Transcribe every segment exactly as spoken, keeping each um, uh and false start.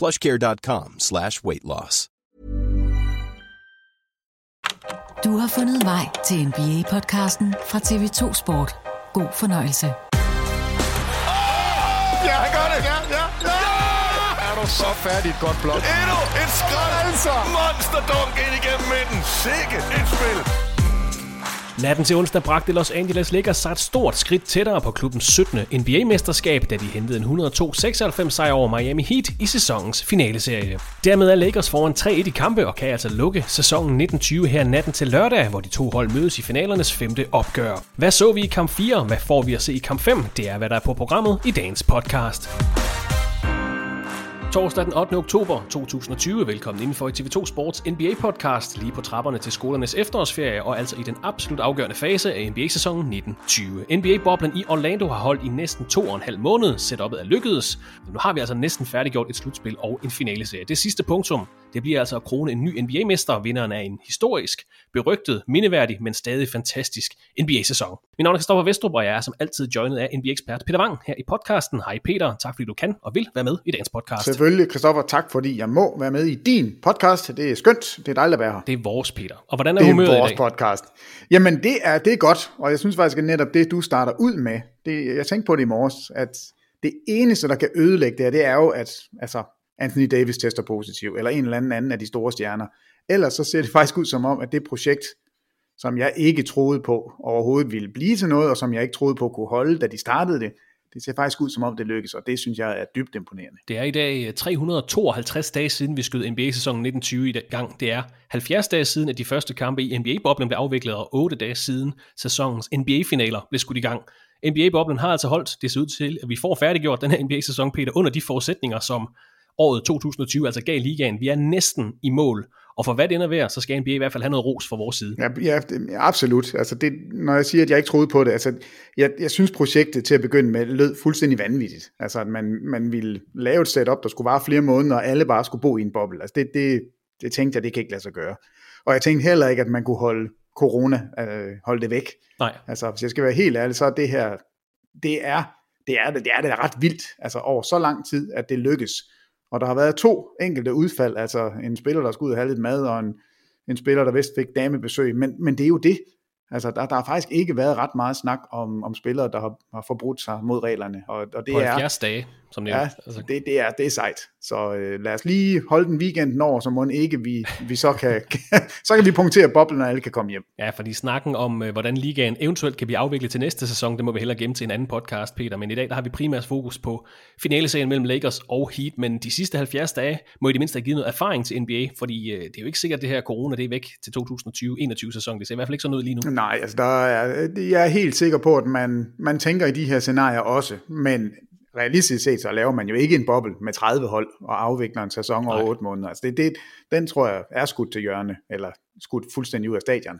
plush care dot com slash weight loss. Du har fundet vej til N B A-podcasten fra T V to Sport. God fornøjelse. Oh! Ja, han gør det! Ja, ja, ja! Er du så færdigt godt blok? Endnu et skræt, altså! Monsterdunk ind igennem midten. Sikke et spil! Natten til onsdag bragte Los Angeles Lakers sig et stort skridt tættere på klubbens syttende N B A-mesterskab, da de hentede en et hundrede og to til seksoghalvfems sejr over Miami Heat i sæsonens finaleserie. Dermed er Lakers foran tre et i kampe og kan altså lukke sæsonen nitten tyve her natten til lørdag, hvor de to hold mødes i finalernes femte opgør. Hvad så vi i kamp fire? Hvad får vi at se i kamp fem? Det er, hvad der er på programmet i dagens podcast. Torsdag den ottende oktober to tusind og tyve. Velkommen indenfor i T V to Sports N B A-podcast, lige på trapperne til skolernes efterårsferie, og altså i den absolut afgørende fase af N B A-sæsonen nitten tyve. N B A-boblen i Orlando har holdt i næsten to og en halv måned. Setupet er lykkedes, men nu har vi altså næsten færdiggjort et slutspil og en finaleserie. Det sidste punktum, det bliver altså at krone en ny N B A-mester, vinderen af en historisk, berygtet, mindeværdig, men stadig fantastisk N B A-sæson. Min navn er Christoffer Westrup, og jeg er som altid joinet af N B A-ekspert Peter Vang her i podcasten. Hej Peter, tak fordi du kan og vil være med i dagens podcast. Selvfølgelig, Christoffer, tak fordi jeg må være med i din podcast. Det er skønt, det er dejligt at være her. Det er vores, Peter. Og hvordan er humøret i dag? Det er vores podcast. Jamen, det er, det er godt, og jeg synes faktisk, at netop det, du starter ud med, det, jeg tænkte på det i morges, at det eneste, der kan ødelægge det her, det er jo, at altså, Anthony Davis tester positiv, eller en eller anden anden af de store stjerner. Ellers så ser det faktisk ud som om, at det projekt, som jeg ikke troede på overhovedet ville blive til noget, og som jeg ikke troede på kunne holde, da de startede det, det ser faktisk ud som om det lykkes, og det synes jeg er dybt imponerende. Det er i dag tre hundrede og tooghalvtreds dage siden vi skød N B A-sæsonen nitten tyve i gang. Det er halvfjerds dage siden at de første kampe i N B A-boblen blev afviklet, og otte dage siden sæsonens N B A-finaler blev skudt i gang. N B A-boblen har altså holdt, det ser ud til at vi får færdiggjort den her N B A-sæson, Peter, under de forudsætninger som året to tusind og tyve altså gav ligaen. Vi er næsten i mål. Og for hvad det ender ved, så skal N B A i hvert fald have noget ros fra vores side. Ja, ja, absolut. Altså det, når jeg siger, at jeg ikke troede på det, altså jeg, jeg synes projektet til at begynde med lød fuldstændig vanvittigt. Altså at man, man ville lave et setup, der skulle vare flere måneder, og alle bare skulle bo i en boble. Altså det, det, det tænkte jeg, det kan ikke lade sig gøre. Og jeg tænkte heller ikke, at man kunne holde corona, øh, holde det væk. Nej. Altså hvis jeg skal være helt ærlig, så er det her, det er det, er, det, er, det er ret vildt. Altså over så lang tid, at det lykkes. Og der har været to enkelte udfald, altså en spiller, der skulle ud og have lidt mad, og en, en spiller, der vist fik damebesøg, men, men det er jo det. Altså, der, der har faktisk ikke været ret meget snak om, om spillere, der har, har forbrudt sig mod reglerne. Og, og det på halvfjerds er, dage, som det ja, er. Altså. Det, det er. Det er sejt. Så øh, lad os lige holde den weekenden over, så må ikke vi, vi så kan, så kan vi punktere boblen, og alle kan komme hjem. Ja, fordi snakken om, hvordan ligaen eventuelt kan blive afviklet til næste sæson, det må vi hellere gemme til en anden podcast, Peter. Men i dag der har vi primært fokus på finaleserien mellem Lakers og Heat, men de sidste halvfjerds dage må i det mindste have givet noget erfaring til N B A, fordi øh, det er jo ikke sikkert, at det her corona det er væk til to tusind og tyve enogtyve sæson. Det ser i hvert fald ikke sådan ud lige nu. Nej, altså der er, jeg er helt sikker på, at man, man tænker i de her scenarier også, men realistisk set, så laver man jo ikke en boble med tredive hold og afvikler en sæson over otte måneder. Altså det, det, den tror jeg er skudt til hjørne, eller skudt fuldstændig ud af stadion.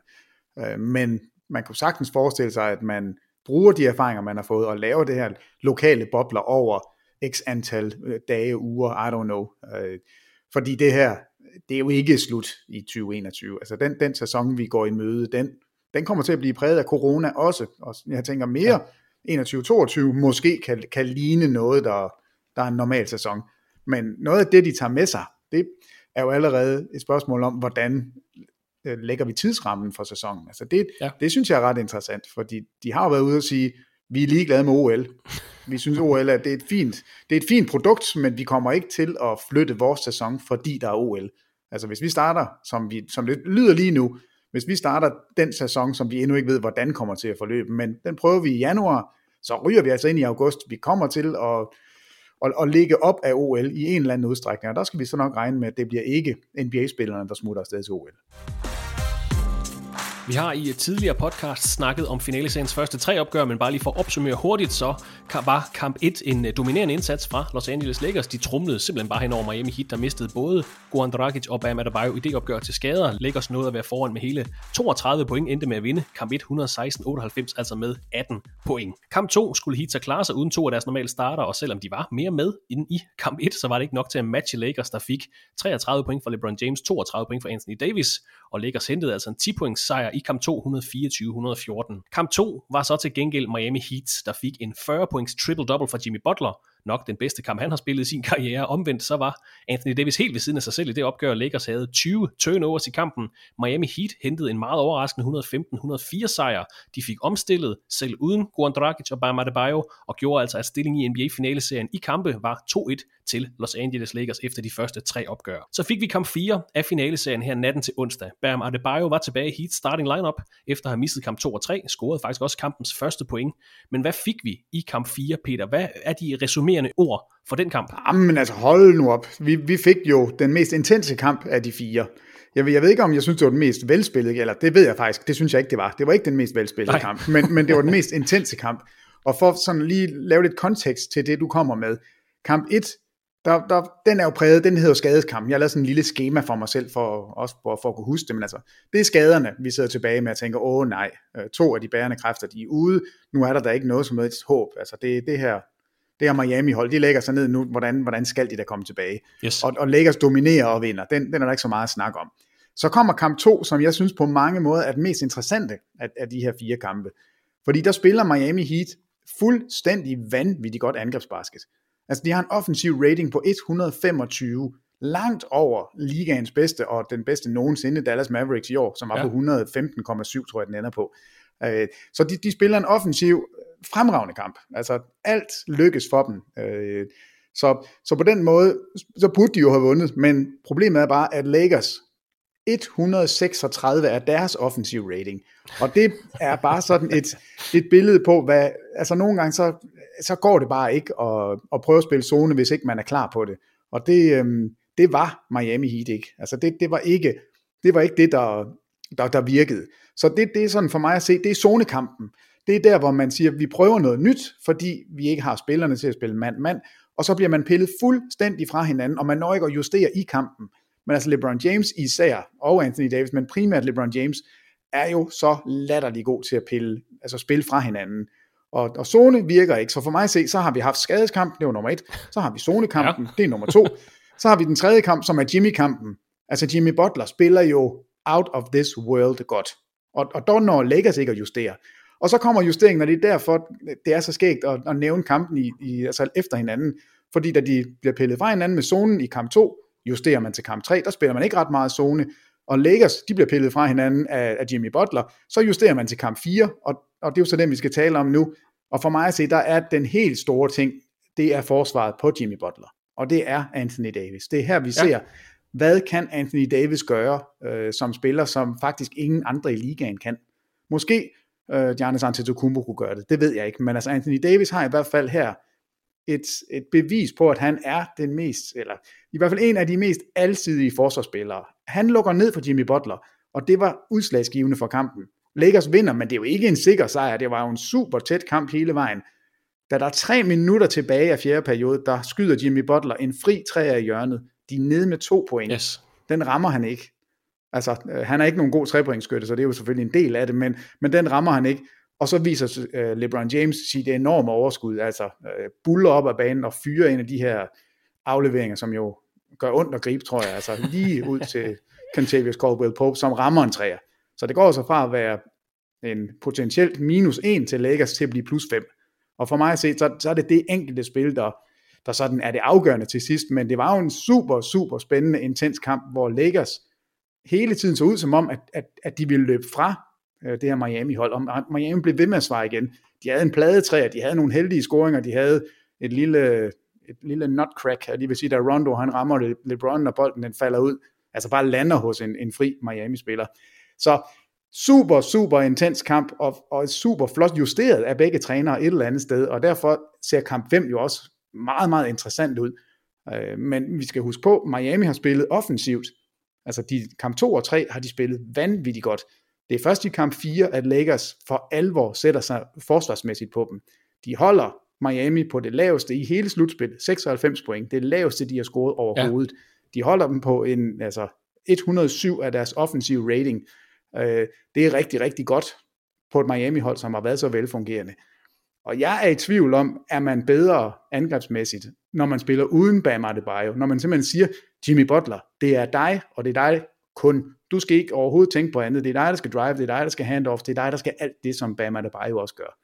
Men man kunne sagtens forestille sig, at man bruger de erfaringer, man har fået, og laver det her lokale bobler over x antal dage, uger, I don't know. Fordi det her, det er jo ikke slut i tyve enogtyve. Altså den, den sæson, vi går i møde, den, den kommer til at blive præget af corona også. Og jeg tænker mere... Ja. enogtyve toogtyve måske kan, kan ligne noget, der, der er en normal sæson. Men noget af det, de tager med sig, det er jo allerede et spørgsmål om, hvordan øh, lægger vi tidsrammen for sæsonen. Altså det, ja. det synes jeg er ret interessant, fordi de har været ude og sige, vi er ligeglade med O L. Vi synes, O L er, det er, et fint, det er et fint produkt, men vi kommer ikke til at flytte vores sæson, fordi der er O L. Altså hvis vi starter, som, vi, som det lyder lige nu, hvis vi starter den sæson, som vi endnu ikke ved, hvordan kommer til at forløbe, men den prøver vi i januar, så ryger vi altså ind i august. Vi kommer til at, at, at ligge op af O L i en eller anden udstrækning, og der skal vi så nok regne med, at det bliver ikke N B A-spillerne, der smutter afsted til O L. Vi har i et tidligere podcast snakket om finaleseriens første tre opgør, men bare lige for at opsummere hurtigt, så var kamp et en dominerende indsats fra Los Angeles Lakers. De trumlede simpelthen bare hen over Miami Heat, der mistede både Goran Dragic og Bam Adebayo i det opgør til skader. Lakers nåede at være foran med hele toogtredive point, endte med at vinde kamp et et hundrede og seksten til otteoghalvfems, altså med atten point. Kamp to skulle Heat så klare sig uden to af deres normale starter, og selvom de var mere med inden i kamp et, så var det ikke nok til at matche Lakers, der fik treogtredive point fra LeBron James, toogtredive point fra Anthony Davis, og Lakers hentede altså en ti points sejr i kamp to, et hundrede og fireogtyve til et hundrede og fjorten. Kamp to var så til gengæld Miami Heat, der fik en fyrre points triple-double fra Jimmy Butler, nok den bedste kamp, han har spillet i sin karriere. Omvendt så var Anthony Davis helt ved siden af sig selv i det opgør. Lakers havde tyve turnovers i kampen. Miami Heat hentede en meget overraskende et hundrede og femten til et hundrede og fire sejr. De fik omstillet selv uden Goran Dragic og Bam Adebayo, og gjorde altså, at stillingen i N B A-finaleserien i kampe var to-et til Los Angeles Lakers efter de første tre opgør. Så fik vi kamp fire af finaleserien her natten til onsdag. Bam Adebayo var tilbage i Heats starting lineup efter at have misset kamp to og tre, scorede faktisk også kampens første point. Men hvad fik vi i kamp fire, Peter? Hvad er de resumé ord for den kamp? Jamen altså, hold nu op. Vi, vi fik jo den mest intense kamp af de fire. Jeg, jeg ved ikke, om jeg synes, det var den mest velspillede, eller det ved jeg faktisk, det synes jeg ikke, det var. Det var ikke den mest velspillede Nej. kamp, men, men det var den mest intense kamp. Og for sådan lige lave lidt kontekst til det, du kommer med. Kamp et, der, der, den er jo præget, den hedder skadeskampen. Jeg lavede sådan en lille skema for mig selv, for, også for, for at kunne huske det, men altså, det er skaderne, vi sidder tilbage med og tænker, åh nej, to af de bærende kræfter, de er ude, nu er der da ikke noget som et håb. Altså, det, det her Det her Miami-hold, de lægger sig ned nu, hvordan, hvordan skal de da komme tilbage? Yes. Og, og Lakers dominerer og vinder. Den, den er der ikke så meget at snakke om. Så kommer kamp to, som jeg synes på mange måder er den mest interessante af, af de her fire kampe. Fordi der spiller Miami Heat fuldstændig vanvittigt godt angrebsbasket. Altså de har en offensiv rating på et hundrede og femogtyve, langt over ligaens bedste, og den bedste nogensinde Dallas Mavericks i år, som var ja. på et hundrede og femten komma syv, tror jeg den ender på. Så de, de spiller en offensiv fremragende kamp, altså alt lykkes for dem, så, så på den måde, så burde de jo have vundet, men problemet er bare, at Lakers et hundrede og seksogtredive er deres offensiv rating, og det er bare sådan et, et billede på, hvad, altså nogle gange, så, så går det bare ikke at, at prøve at spille zone, hvis ikke man er klar på det, og det, det var Miami Heat ikke, altså det, det var ikke, det var ikke det, der, der, der virkede, så det, det er sådan for mig at se, det er zonekampen. Det er der, hvor man siger, at vi prøver noget nyt, fordi vi ikke har spillerne til at spille mand-mand, og så bliver man pillet fuldstændig fra hinanden, og man når ikke at justere i kampen. Men altså LeBron James især, og Anthony Davis, men primært LeBron James, er jo så latterlig god til at pille, altså spille fra hinanden. Og, og zone virker ikke, så for mig at se, så har vi haft skadeskampen, det var nummer et, så har vi zonekampen, ja. det er nummer to, så har vi den tredje kamp, som er Jimmy-kampen. Altså Jimmy Butler spiller jo out of this world godt, og, og der når Lakers ikke at justere. Og så kommer justeringen, og det er derfor, det er så skægt at, at nævne kampen i, i, altså efter hinanden. Fordi da de bliver pillet fra hinanden med zonen i kamp to, justerer man til kamp tre, der spiller man ikke ret meget zone. Og Lakers, de bliver pillet fra hinanden af, af Jimmy Butler, så justerer man til kamp fire, og, og det er jo så den, vi skal tale om nu. Og for mig at se, der er den helt store ting, det er forsvaret på Jimmy Butler. Og det er Anthony Davis. Det er her, vi ja. ser, hvad kan Anthony Davis gøre øh, som spiller, som faktisk ingen andre i ligaen kan. Måske Giannis Antetokounmpo kunne gøre det, det ved jeg ikke, men altså Anthony Davis har i hvert fald her et, et bevis på, at han er den mest, eller i hvert fald en af de mest alsidige forsvarsspillere. Han lukker ned for Jimmy Butler, og det var udslagsgivende for kampen. Lakers vinder, men det er jo ikke en sikker sejr. Det var jo en super tæt kamp hele vejen. Da der er tre minutter tilbage af fjerde periode, der skyder Jimmy Butler en fri træer i hjørnet. De er nede med to point. Yes. Den rammer han ikke. Altså, han er ikke nogen god trepointskytte, så det er jo selvfølgelig en del af det, men, men den rammer han ikke. Og så viser øh, LeBron James sit enorme overskud, altså øh, buller op af banen og fyrer en af de her afleveringer, som jo gør ondt at gribe, tror jeg, altså lige ud til Kentavious Caldwell-Pope, som rammer en træer. Så det går så fra at være en potentielt minus en til Lakers til at blive plus fem. Og for mig at se, så, så er det det enkelte spil, der, der sådan er det afgørende til sidst, men det var jo en super, super spændende, intens kamp, hvor Lakers hele tiden så ud som om, at, at, at de ville løbe fra det her Miami-hold, og Miami blev ved med at svare igen. De havde en pladetræer, de havde nogle heldige scoringer, de havde et lille, et lille nutcrack, jeg lige vil sige, da Rondo han rammer Le- LeBron, og bolden den falder ud, altså bare lander hos en, en fri Miami-spiller. Så super, super intens kamp, og, og super flot justeret af begge trænere et eller andet sted, og derfor ser kamp fem jo også meget, meget interessant ud. Men vi skal huske på, Miami har spillet offensivt, altså de, kamp to og tre har de spillet vanvittigt godt. Det er først i kamp fire, at Lakers for alvor sætter sig forsvarsmæssigt på dem. De holder Miami på det laveste i hele slutspillet, seksoghalvfems point, det laveste de har scoret overhovedet. Ja. De holder dem på en, altså et hundrede og syv af deres offensive rating. Øh, det er rigtig, rigtig godt på et Miami-hold, som har været så velfungerende. Og jeg er i tvivl om, er man bedre angrebsmæssigt, når man spiller uden Bam Adebayo, når man simpelthen siger, Jimmy Butler, det er dig, og det er dig kun. Du skal ikke overhovedet tænke på andet. Det er dig, der skal drive, det er dig, der skal handoff, det er dig, der skal alt det, som Bam Adebayo også gør.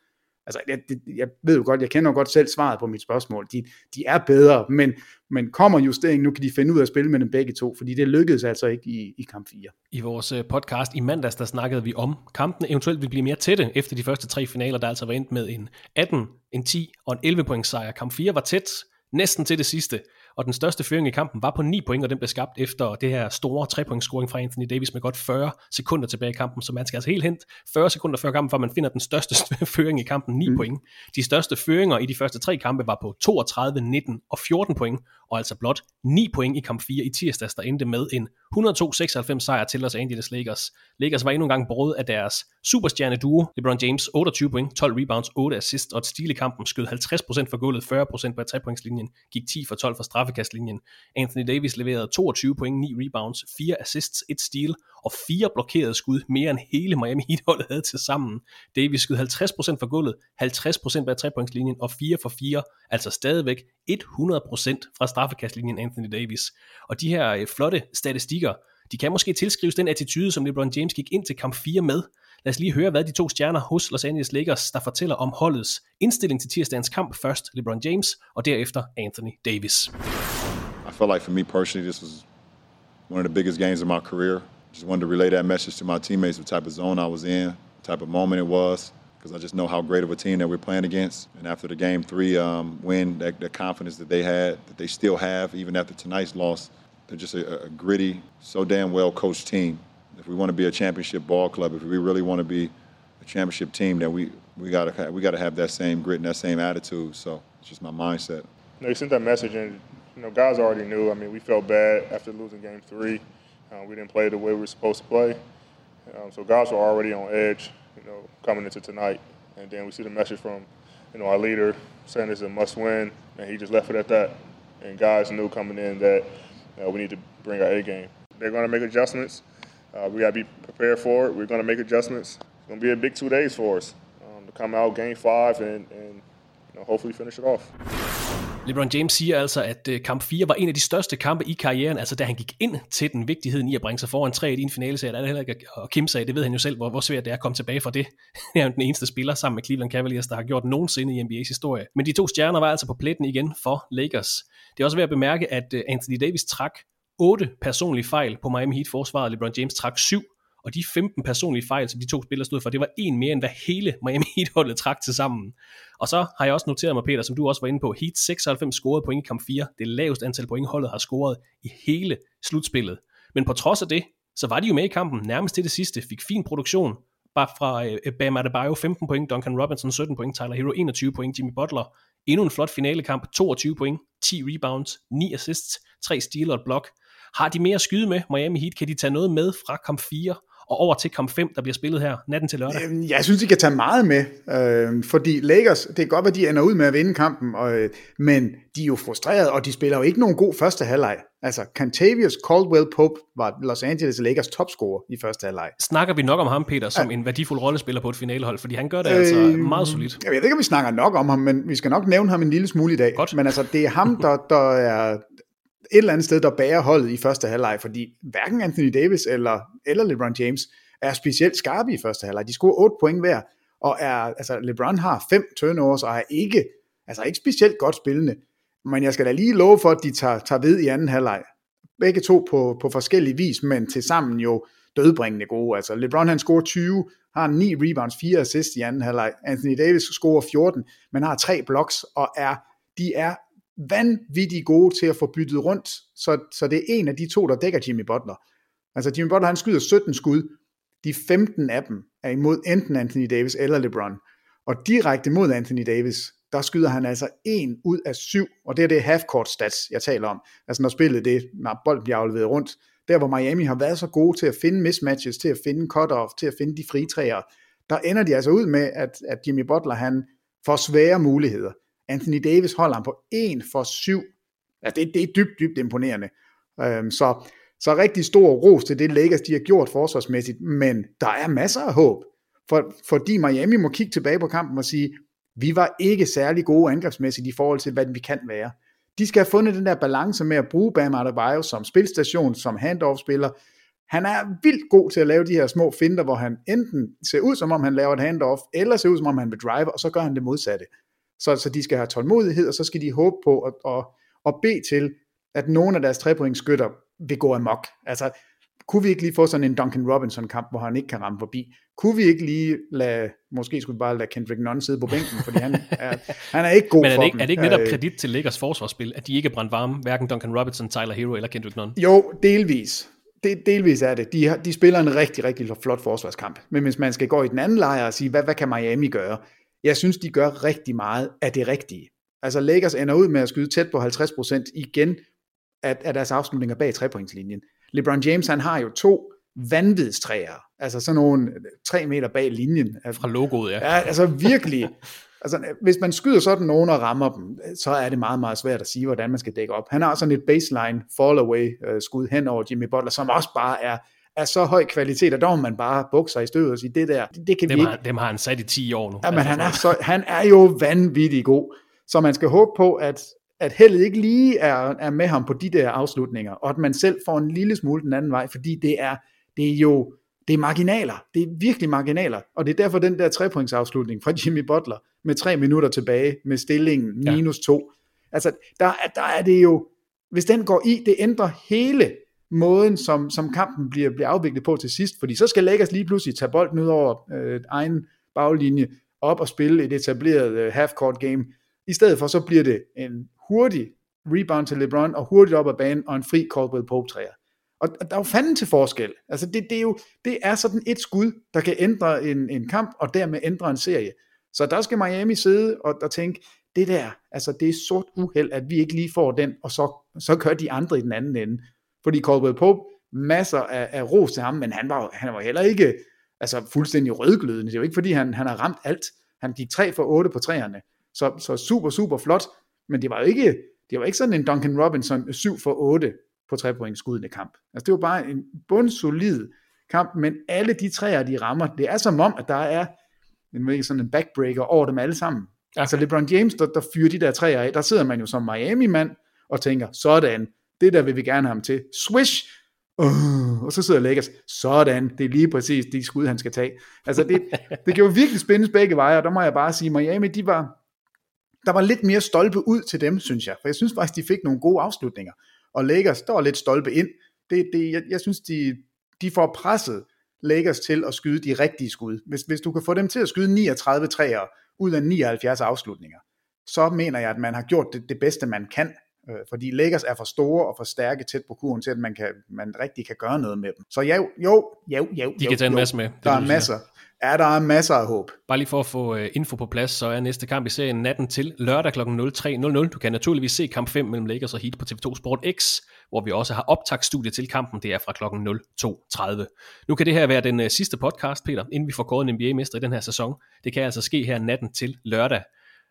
Altså, jeg, det, jeg ved jo godt, jeg kender jo godt selv svaret på mit spørgsmål. De, de er bedre, men, men kommer justeringen, nu kan de finde ud af at spille med dem begge to, fordi det lykkedes altså ikke i, i kamp fire. I vores podcast i mandags, der snakkede vi om, kampen eventuelt ville blive mere tætte efter de første tre finaler, der altså var endt med en atten, en ti og en elleve points sejr. Kamp fire var tæt, næsten til det sidste. Og den største føring i kampen var på ni point, og den blev skabt efter det her store tre-points-scoring fra Anthony Davis med godt fyrre sekunder tilbage i kampen, så man skal altså helt hente fyrre sekunder før kampen, for man finder den største føring i kampen, ni mm. point. De største føringer i de første tre kampe var på toogtredive, nitten og fjorten point, og altså blot ni point i kamp fire i tirsdags, der endte med en et hundrede og to til seksoghalvfems sejr til Los Angeles Lakers. Lakers var endnu en gang båret af deres superstjerne duo, LeBron James, otteogtyve point, tolv rebounds, otte assists, og et stil i kampen, skød halvtreds procent for gulvet, fyrre procent på tre-pointslinjen, gik ti for tolv for straf, kastlinjen. Anthony Davis leverede toogtyve point, ni rebounds, fire assists, et steal og fire blokerede skud, mere end hele Miami Heat-holdet havde til sammen. Davis skød halvtreds procent for gulvet, halvtreds procent bag tre-pointslinjen og fire for fire, altså stadigvæk hundrede procent fra straffekastlinjen Anthony Davis. Og de her øh, flotte statistikker, de kan måske tilskrives den attitude, som LeBron James gik ind til kamp fire med. Lad os lige høre, hvad de to stjerner hos Los Angeles Lakers, der fortæller om holdets indstilling til tirsdagens kamp. Først LeBron James, og derefter Anthony Davis. I feel like for me personally, this was one of the biggest games of my career. Just wanted to relay that message to my teammates, what type of zone I was in, what type of moment it was, because I just know how great of a team that we're playing against. And after the game three um, win, that, that confidence that they had, that they still have, even after tonight's loss, they're just a, a gritty, so damn well coached team. If we want to be a championship ball club, if we really want to be a championship team, then we we gotta we gotta have that same grit and that same attitude. So it's just my mindset. You know, you sent that message, and you know, guys already knew. I mean, we felt bad after losing game three. Uh, we didn't play the way we were supposed to play. Um, so guys were already on edge, you know, coming into tonight. And then we see the message from, you know, our leader saying it's a must win, and he just left it at that. And guys knew coming in that uh, we need to bring our A game. They're going to make adjustments. Uh, we got to be prepared for it. We're going to make adjustments. It's going to be a big two days for us um, to come out game five and, and you know, hopefully finish it off. LeBron James siger altså, at kamp fire var en af de største kampe i karrieren, altså da han gik ind til den, vigtigheden i at bringe sig foran tre i en finaleserie, der er det heller ikke at kæmpe sig af. Det ved han jo selv, hvor, hvor svært det er at komme tilbage fra det. Det er jo den eneste spiller sammen med Cleveland Cavaliers, der har gjort nogensinde i N B A's historie. Men de to stjerner var altså på pletten igen for Lakers. Det er også værd at bemærke, at Anthony Davis trak otte personlige fejl på Miami Heat-forsvaret, LeBron James trak syv, og de femten personlige fejl, som de to spillere stod for, det var en mere, end hvad hele Miami Heat-holdet trak til sammen. Og så har jeg også noteret mig, Peter, som du også var inde på, Heat seksoghalvfems scorede point i kamp fire, det laveste antal point holdet har scoret i hele slutspillet. Men på trods af det, så var de jo med i kampen, nærmest til det sidste, fik fin produktion, bare fra Bam Adebayo femten point, Duncan Robinson sytten point, Tyler Hero enogtyve point, Jimmy Butler, endnu en flot finalekamp, toogtyve point, ti rebounds, ni assists, tre steal og et block. Har de mere at skyde med, Miami Heat? Kan de tage noget med fra kamp fire? og over til kamp fem, der bliver spillet her natten til lørdag? Jeg synes, de kan tage meget med, øh, fordi Lakers, det kan godt være, de ender ud med at vinde kampen, og, øh, men de er jo frustrerede, og de spiller jo ikke nogen god første halvleg. Altså, Kentavious Caldwell-Pope var Los Angeles Lakers topscorer i første halvleg. Snakker vi nok om ham, Peter, som ja. en værdifuld rollespiller på et finalehold? Fordi han gør det øh, altså meget solidt. Jeg ved ikke, om vi snakker nok om ham, men vi skal nok nævne ham en lille smule i dag. Godt. Men altså, det er ham, der, der er et eller andet sted, der bærer holdet i første halvleg, fordi hverken Anthony Davis eller, eller LeBron James er specielt skarpe i første halvleg. De scorer otte point hver, og er, altså, LeBron har fem turnovers og er ikke, altså, ikke specielt godt spillende. Men jeg skal da lige love for, at de tager, tager ved i anden halvleg. Begge to på, på forskellige vis, men tilsammen jo dødbringende gode. Altså LeBron, han scorer tyve, har ni rebounds, fire assists i anden halvleg. Anthony Davis scorer fjorten, men har tre blocks, og er, de er vanvittigt gode til at få byttet rundt. Så, så det er en af de to, der dækker Jimmy Butler. Altså Jimmy Butler, han skyder sytten skud. De femten af dem er imod enten Anthony Davis eller LeBron. Og direkte mod Anthony Davis, der skyder han altså en ud af syv, og det er det half-court stats, jeg taler om. Altså når spillet det, når bolden bliver afleveret rundt, der hvor Miami har været så gode til at finde mismatches, til at finde cut-off, til at finde de fritræer, der ender de altså ud med, at, at Jimmy Butler, han får svære muligheder. Anthony Davis holder ham på en for syv. Altså det, det er dybt, dybt imponerende. Øhm, så, så rigtig stor ros til det Lakers, de har gjort forsvarsmæssigt, men der er masser af håb, for, fordi Miami må kigge tilbage på kampen og sige, vi var ikke særlig gode angrebsmæssigt i forhold til, hvad vi kan være. De skal have fundet den der balance med at bruge Bam Adebayo som spilstation, som handoff-spiller. Han er vildt god til at lave de her små finter, hvor han enten ser ud, som om han laver et handoff, eller ser ud, som om han vil drive, og så gør han det modsatte. Så, så de skal have tålmodighed, og så skal de håbe på at, at, at bede til, at nogle af deres trepointsskytter vil gå amok. Altså, kunne vi ikke lige få sådan en Duncan Robinson-kamp, hvor han ikke kan ramme forbi? Kunne vi ikke lige lade, måske skulle vi bare lade Kendrick Nunn sidde på bænken, fordi han er, han er ikke god for dem. Men er det ikke, er det ikke netop kredit til Lakers forsvarsspil, at de ikke er brændt varme, hverken Duncan Robinson, Tyler Hero eller Kendrick Nunn? Jo, delvis. De, delvis er det. De, de spiller en rigtig, rigtig flot forsvarskamp. Men hvis man skal gå i den anden lejr og sige, hvad, hvad kan Miami gøre? Jeg synes, de gør rigtig meget af det rigtige. Altså Lakers ender ud med at skyde tæt på halvtreds procent igen af, af deres afslutninger bag trepointslinjen. LeBron James, han har jo to vanvidstræer, altså sådan nogle tre meter bag linjen. Fra logoet, ja. Ja, altså virkelig. Altså, hvis man skyder sådan nogen og rammer dem, så er det meget, meget svært at sige, hvordan man skal dække op. Han har sådan et baseline fall-away-skud hen over Jimmy Butler, som også bare er, er så høj kvalitet, og der må man bare bukke sig i støvet og sige, det der, det, det kan dem vi har, ikke. Dem har han sat i ti år nu. Ja, men altså, han, er så, han er jo vanvittig god. Så man skal håbe på, at at heldet ikke lige er, er med ham på de der afslutninger, og at man selv får en lille smule den anden vej, fordi det er, det er jo, det er marginaler, det er virkelig marginaler, og det er derfor den der trepointsafslutning fra Jimmy Butler, med tre minutter tilbage, med stillingen minus to, altså der, der er det jo, hvis den går i, det ændrer hele måden, som, som kampen bliver, bliver afviklet på til sidst, fordi så skal Lakers lige pludselig tage bolden ud over øh, egen baglinje, op og spille et etableret øh, half-court game, i stedet for så bliver det en hurtig rebound til LeBron, og hurtigt op ad banen, og en fri Caldwell-Pope-træer. Og der er jo fanden til forskel. Altså det, det, er jo, det er sådan et skud, der kan ændre en, en kamp, og dermed ændre en serie. Så der skal Miami sidde og, og tænke, det der, altså det er sort uheld, at vi ikke lige får den, og så, så gør de andre i den anden ende. Fordi Caldwell-Pope, masser af, af ros til ham, men han var, han var heller ikke altså fuldstændig rødglødende. Det er jo ikke, fordi han, han har ramt alt. Han gik tre for otte på træerne. Så, så super, super flot. Men det var ikke det var ikke sådan en Duncan Robinson syv for otte på trepoints skudende kamp. Altså det var bare en bundsolid kamp, men alle de træer, de rammer, det er som om, at der er en, sådan en backbreaker over dem alle sammen. Okay. Altså LeBron James, der, der fyrer de der træer af, der sidder man jo som Miami-mand og tænker, sådan, det der vil vi gerne have ham til. Swish! Uh, og så sidder Lakers, sådan, det er lige præcis de skud, han skal tage. Altså det, det gjorde virkelig spændes begge veje, og der må jeg bare sige, Miami, de var... Der var lidt mere stolpe ud til dem, synes jeg. For jeg synes faktisk, de fik nogle gode afslutninger. Og Lakers, der var lidt stolpe ind. Det, det, jeg, jeg synes, de, de får presset Lakers til at skyde de rigtige skud. Hvis, hvis du kan få dem til at skyde niogtredive træer ud af nioghalvfjerds afslutninger, så mener jeg, at man har gjort det, det bedste, man kan. Fordi Lakers er for store og for stærke tæt på kurven til, at man, kan, man rigtig kan gøre noget med dem. Så jo, jo, jo, jo. De jo, kan tage en jo. masse med. Det der er masser. er der masser af håb. Bare lige for at få uh, info på plads, så er næste kamp i serien natten til lørdag kl. tre. Du kan naturligvis se kamp fem mellem Lakers og Heat på T V to Sport X, hvor vi også har optagsstudie til kampen. Det er fra klokken to tredive. Nu kan det her være den uh, sidste podcast, Peter, inden vi får kåret en N B A-mester i den her sæson. Det kan altså ske her natten til lørdag.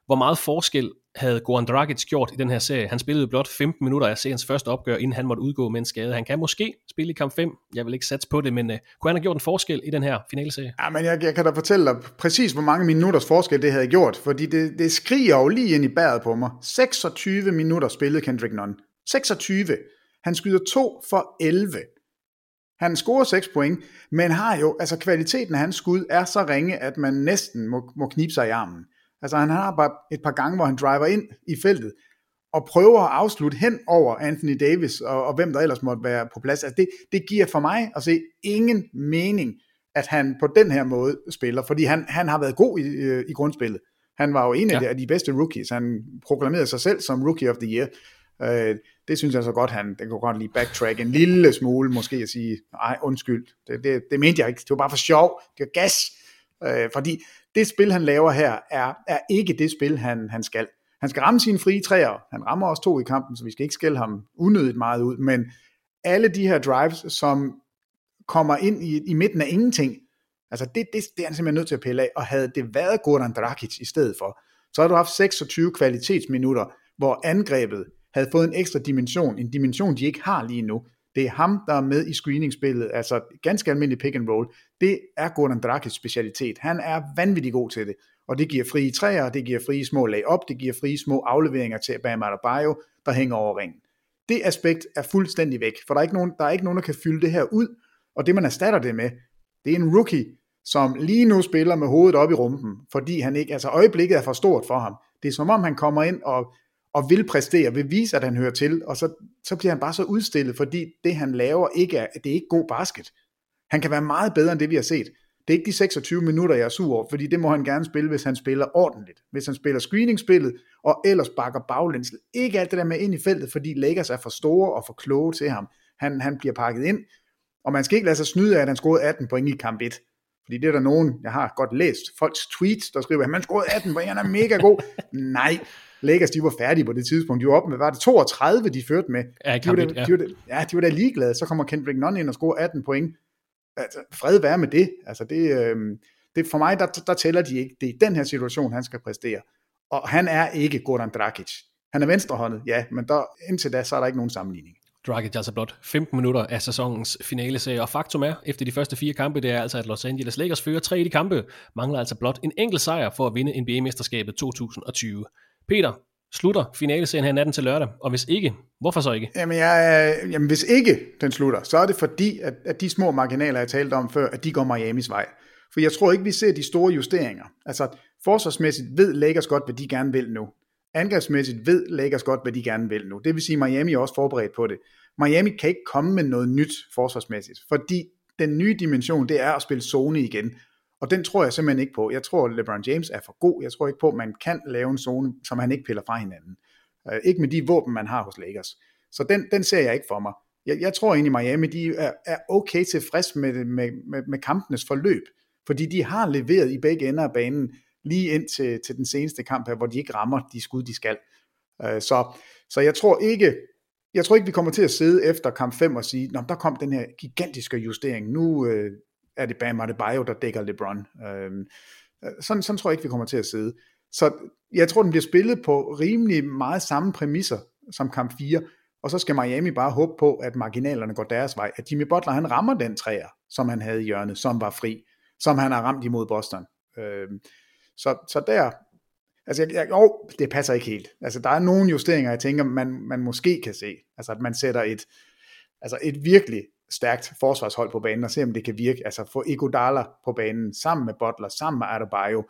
Hvor meget forskel havde Goran Dragic gjort i den her serie? Han spillede blot femten minutter af seriens første opgør, inden han måtte udgå med en skade. Han kan måske spille i kamp fem. Jeg vil ikke satse på det, men uh, kunne han have gjort en forskel i den her finaleserie? Ja, men jeg, jeg kan da fortælle dig præcis, hvor mange minutters forskel det havde gjort, fordi det, det skriger jo lige ind i bæret på mig. seksogtyve minutter spillede Kendrick Nunn. seksogtyve. Han skyder to for elleve. Han scorer seks point, men har jo, altså kvaliteten af hans skud er så ringe, at man næsten må, må knibe sig i armen. Altså han har bare et par gange, hvor han driver ind i feltet og prøver at afslutte hen over Anthony Davis og, og hvem der ellers måtte være på plads. Altså det, det giver for mig at se ingen mening, at han på den her måde spiller, fordi han, han har været god i, øh, i grundspillet. Han var jo en af, ja. de, af de bedste rookies. Han proklamerede sig selv som Rookie of the Year. Øh, det synes jeg så godt, han den kunne godt lige backtrack en lille smule måske at sige, nej undskyld, det, det, det mente jeg ikke. Det var bare for sjov. Det var gas. Øh, fordi det spil, han laver her, er, er ikke det spil, han, han skal. Han skal ramme sine frie træer. Han rammer også to i kampen, så vi skal ikke skælde ham unødigt meget ud. Men alle de her drives, som kommer ind i, i midten af ingenting, altså det, det, det er han simpelthen nødt til at pille af. Og havde det været Goran Dragic i stedet for, så havde du haft seksogtyve kvalitetsminutter, hvor angrebet havde fået en ekstra dimension. En dimension, de ikke har lige nu. Det er ham, der er med i screeningsspillet, altså ganske almindelig pick and roll. Det er Goran Dragic's specialitet. Han er vanvittig god til det, og det giver frie træer, det giver frie små lag op, det giver frie små afleveringer til Bam Adebayo, der hænger over ringen. Det aspekt er fuldstændig væk, for der er ikke nogen, der er ikke nogen, der kan fylde det her ud, og det man erstatter det med, det er en rookie, som lige nu spiller med hovedet op i rumpen, fordi han ikke, altså øjeblikket er for stort for ham. Det er som om, han kommer ind og og vil præstere, vil vise, at han hører til, og så, så bliver han bare så udstillet, fordi det, han laver, ikke er, det er ikke god basket. Han kan være meget bedre end det, vi har set. Det er ikke de seksogtyve minutter, jeg er sur over, fordi det må han gerne spille, hvis han spiller ordentligt. Hvis han spiller screeningspillet, og ellers bakker baglæns. Ikke alt det der med ind i feltet, fordi Lakers er for store og for kloge til ham. Han, han bliver pakket ind, og man skal ikke lade sig snyde af, at han scorede atten point i kamp et. Fordi det er der nogen, jeg har godt læst, folks tweets, der skriver, at man scorede atten point, han er mega god. Nej, Lakers, de var færdige på det tidspunkt. De var oppe med, var det toogtredive, de førte med? Ja, de var, da, ja. de var da, ja, de var da ligeglade. Så kommer Kendrick Nunn ind og scorer atten point. Altså, fred være med det. Altså, det, øh, det for mig, der, der tæller de ikke. Det er den her situation, han skal præstere. Og han er ikke Goran Dragic. Han er venstrehåndet, ja, men der, indtil da, så er der ikke nogen sammenligning. Dragic altså blot femten minutter af sæsonens finaleserie, og faktum er, efter de første fire kampe, det er altså, at Los Angeles Lakers fører tre i de kampe, mangler altså blot en enkelt sejr for at vinde N B A-mesterskabet to tusind og tyve. Peter, slutter finaleserien her natten til lørdag, og hvis ikke, hvorfor så ikke? Jamen, jeg, jamen hvis ikke den slutter, så er det fordi, at, at de små marginaler, jeg talte om før, at de går Miamis vej. For jeg tror ikke, vi ser de store justeringer. Altså, forsvarsmæssigt ved Lakers godt, hvad de gerne vil nu. Angrebsmæssigt ved Lakers godt, hvad de gerne vil nu. Det vil sige, at Miami er også forberedt på det. Miami kan ikke komme med noget nyt forsvarsmæssigt, fordi den nye dimension, det er at spille zone igen. Og den tror jeg simpelthen ikke på. Jeg tror, LeBron James er for god. Jeg tror ikke på, at man kan lave en zone, som han ikke piller fra hinanden. Øh, ikke med de våben, man har hos Lakers. Så den, den ser jeg ikke for mig. Jeg, jeg tror egentlig, Miami de er, er okay tilfreds med, med, med, med kampenes forløb, fordi de har leveret i begge ender af banen, lige ind til, til den seneste kamp her, hvor de ikke rammer de skud, de skal. Øh, så, så jeg tror ikke, jeg tror ikke, vi kommer til at sidde efter kamp fem og sige, nå, der kom den her gigantiske justering, nu øh, er det Bam Adebayo, der dækker LeBron. Øh, sådan, sådan tror jeg ikke, vi kommer til at sidde. Så jeg tror, den bliver spillet på rimelig meget samme præmisser som kamp fire, og så skal Miami bare håbe på, at marginalerne går deres vej, at Jimmy Butler, han rammer den træer, som han havde i hjørnet, som var fri, som han har ramt imod Boston. Øh, Så, så der, altså jeg, jeg, jo, det passer ikke helt. Altså der er nogle justeringer, jeg tænker, man, man måske kan se. Altså at man sætter et, altså et virkelig stærkt forsvarshold på banen, og se om det kan virke. Altså få Iguodala på banen, sammen med Butler, sammen med Adebayo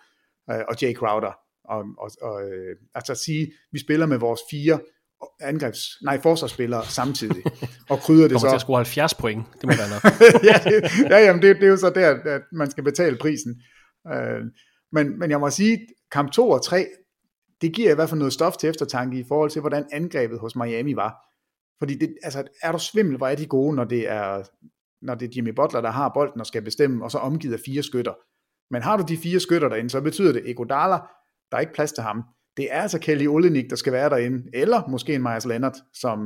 øh, og Jay Crowder. Og, og, og, øh, altså at sige, vi spiller med vores fire angrebs, nej forsvarsspillere samtidig, og krydder det så. Kommer til at score halvfjerds point, det må være nok. ja, ja, jamen det, det er jo så der, at man skal betale prisen. Øh, Men, men jeg må sige, kamp to og tre, det giver i hvert fald noget stof til eftertanke i forhold til, hvordan angrebet hos Miami var. Fordi det, altså, er du svimmel, hvor er de gode, når det er, når det er Jimmy Butler, der har bolden og skal bestemme, og så omgivet af fire skytter. Men har du de fire skytter derinde, så betyder det Iguodala, der er ikke plads til ham. Det er altså Kelly Olynyk, der skal være derinde, eller måske en Myers Leonard, som,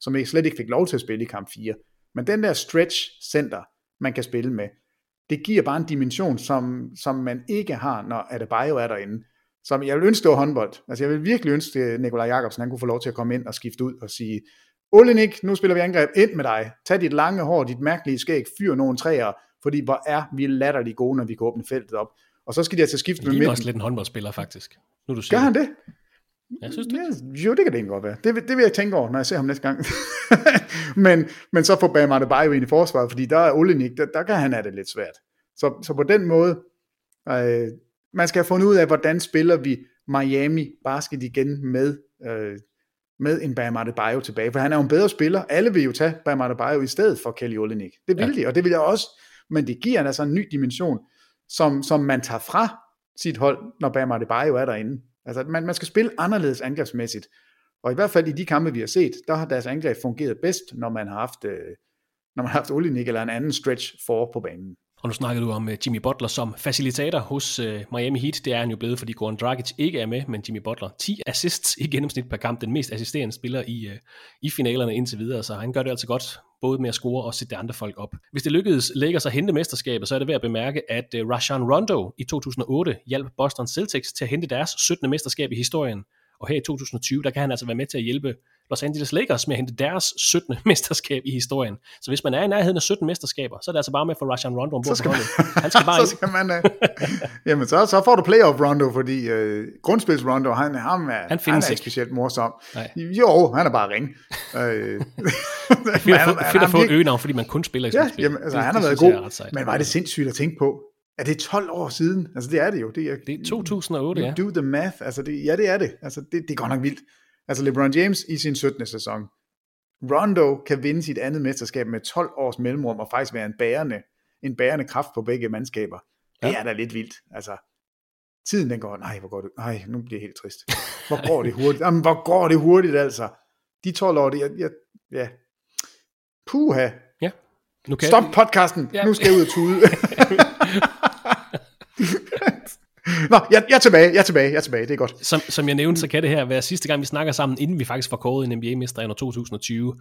som ikke slet ikke fik lov til at spille i kamp fire. Men den der stretch center, man kan spille med, det giver bare en dimension, som, som man ikke har, når Adebayo er derinde. Som jeg vil ønske, det var håndbold. Altså jeg vil virkelig ønske, Nikolaj Jacobsen, han kunne få lov til at komme ind og skifte ud og sige, Olynyk, nu spiller vi angreb, ind med dig. Tag dit lange hår, dit mærkelige skæg, fyr nogle træer, fordi hvor er vi latterligt gode, når vi kan åbne feltet op. Og så skal de altså skifte med midten. Det er også lidt en håndboldspiller, faktisk. Nu, du siger gør han det? Jeg synes det. Ja, jo, det kan det ikke godt være. Det, det vil jeg tænke over, når jeg ser ham næste gang. men, men så får Bam Adebayo ind i forsvaret, fordi der er Olynyk, der, der kan han have det lidt svært. Så, så på den måde, øh, man skal have fundet ud af, hvordan spiller vi Miami basket igen med, øh, med en Bam Adebayo tilbage. For han er jo en bedre spiller. Alle vil jo tage Bam Adebayo i stedet for Kelly Olynyk. Det vil ja. de, og det vil jeg også. Men det giver altså en ny dimension, som, som man tager fra sit hold, når Bam Adebayo er derinde. Altså, man, man skal spille anderledes angrebsmæssigt. Og i hvert fald i de kampe, vi har set, der har deres angreb fungeret bedst, når man har haft, øh, når man har haft Olynyk eller en anden stretch for på banen. Og nu snakkede du om Jimmy Butler som facilitator hos øh, Miami Heat. Det er han jo blevet, fordi Goran Dragic ikke er med, men Jimmy Butler ti assists i gennemsnit per kamp. Den mest assisterende spiller i, øh, i finalerne indtil videre, så han gør det altså godt, både med at score og sætte de andre folk op. Hvis det lykkedes Lakers at hente mesterskabet, så er det ved at bemærke, at øh, Rajon Rondo i to tusind og otte hjalp Boston Celtics til at hente deres syttende mesterskab i historien. Og her i to tusind og tyve, der kan han altså være med til at hjælpe Los Angeles Lakers med at hente deres syttende mesterskab i historien. Så hvis man er i nærheden af sytten mesterskaber, så er det altså bare med for Rajon Rondo ombord på holdet. Han skal bare så skal man, jamen så, så får du playoff Rondo, fordi øh, grundspils Rondo, han, ham er, han han er ikke specielt morsom. Nej. Jo, han er bare ring. Øh, det er fedt at få, fedt at få et øgenavn, fordi man kun spiller i ja, jamen, altså, det, han har det, været god, men var det sindssygt at tænke på. Er det tolv år siden? Altså det er det jo. Det er, det er to tusind og otte, ja. Do the math. Altså det, ja, det er det. Altså det, det er godt nok vildt. Altså LeBron James i sin syttende sæson. Rondo kan vinde sit andet mesterskab med tolv års mellemrum og faktisk være en bærende, en bærende kraft på begge mandskaber. Ja. Det er da lidt vildt. Altså tiden den går, nej, hvor går det? Nej, nu bliver jeg helt trist. Hvor går det hurtigt? Jamen, hvor går det hurtigt altså? De tolv år, det jeg, jeg, ja. Puha. Ja. Nu kan Stop jeg... podcasten. Ja. Nu skal jeg ud og tude. Nå, jeg, jeg er tilbage, jeg er tilbage, jeg er tilbage, det er godt. Som, som jeg nævnte, så kan det her være sidste gang, vi snakker sammen, inden vi faktisk får kåret en N B A-mester i to tusind og tyve.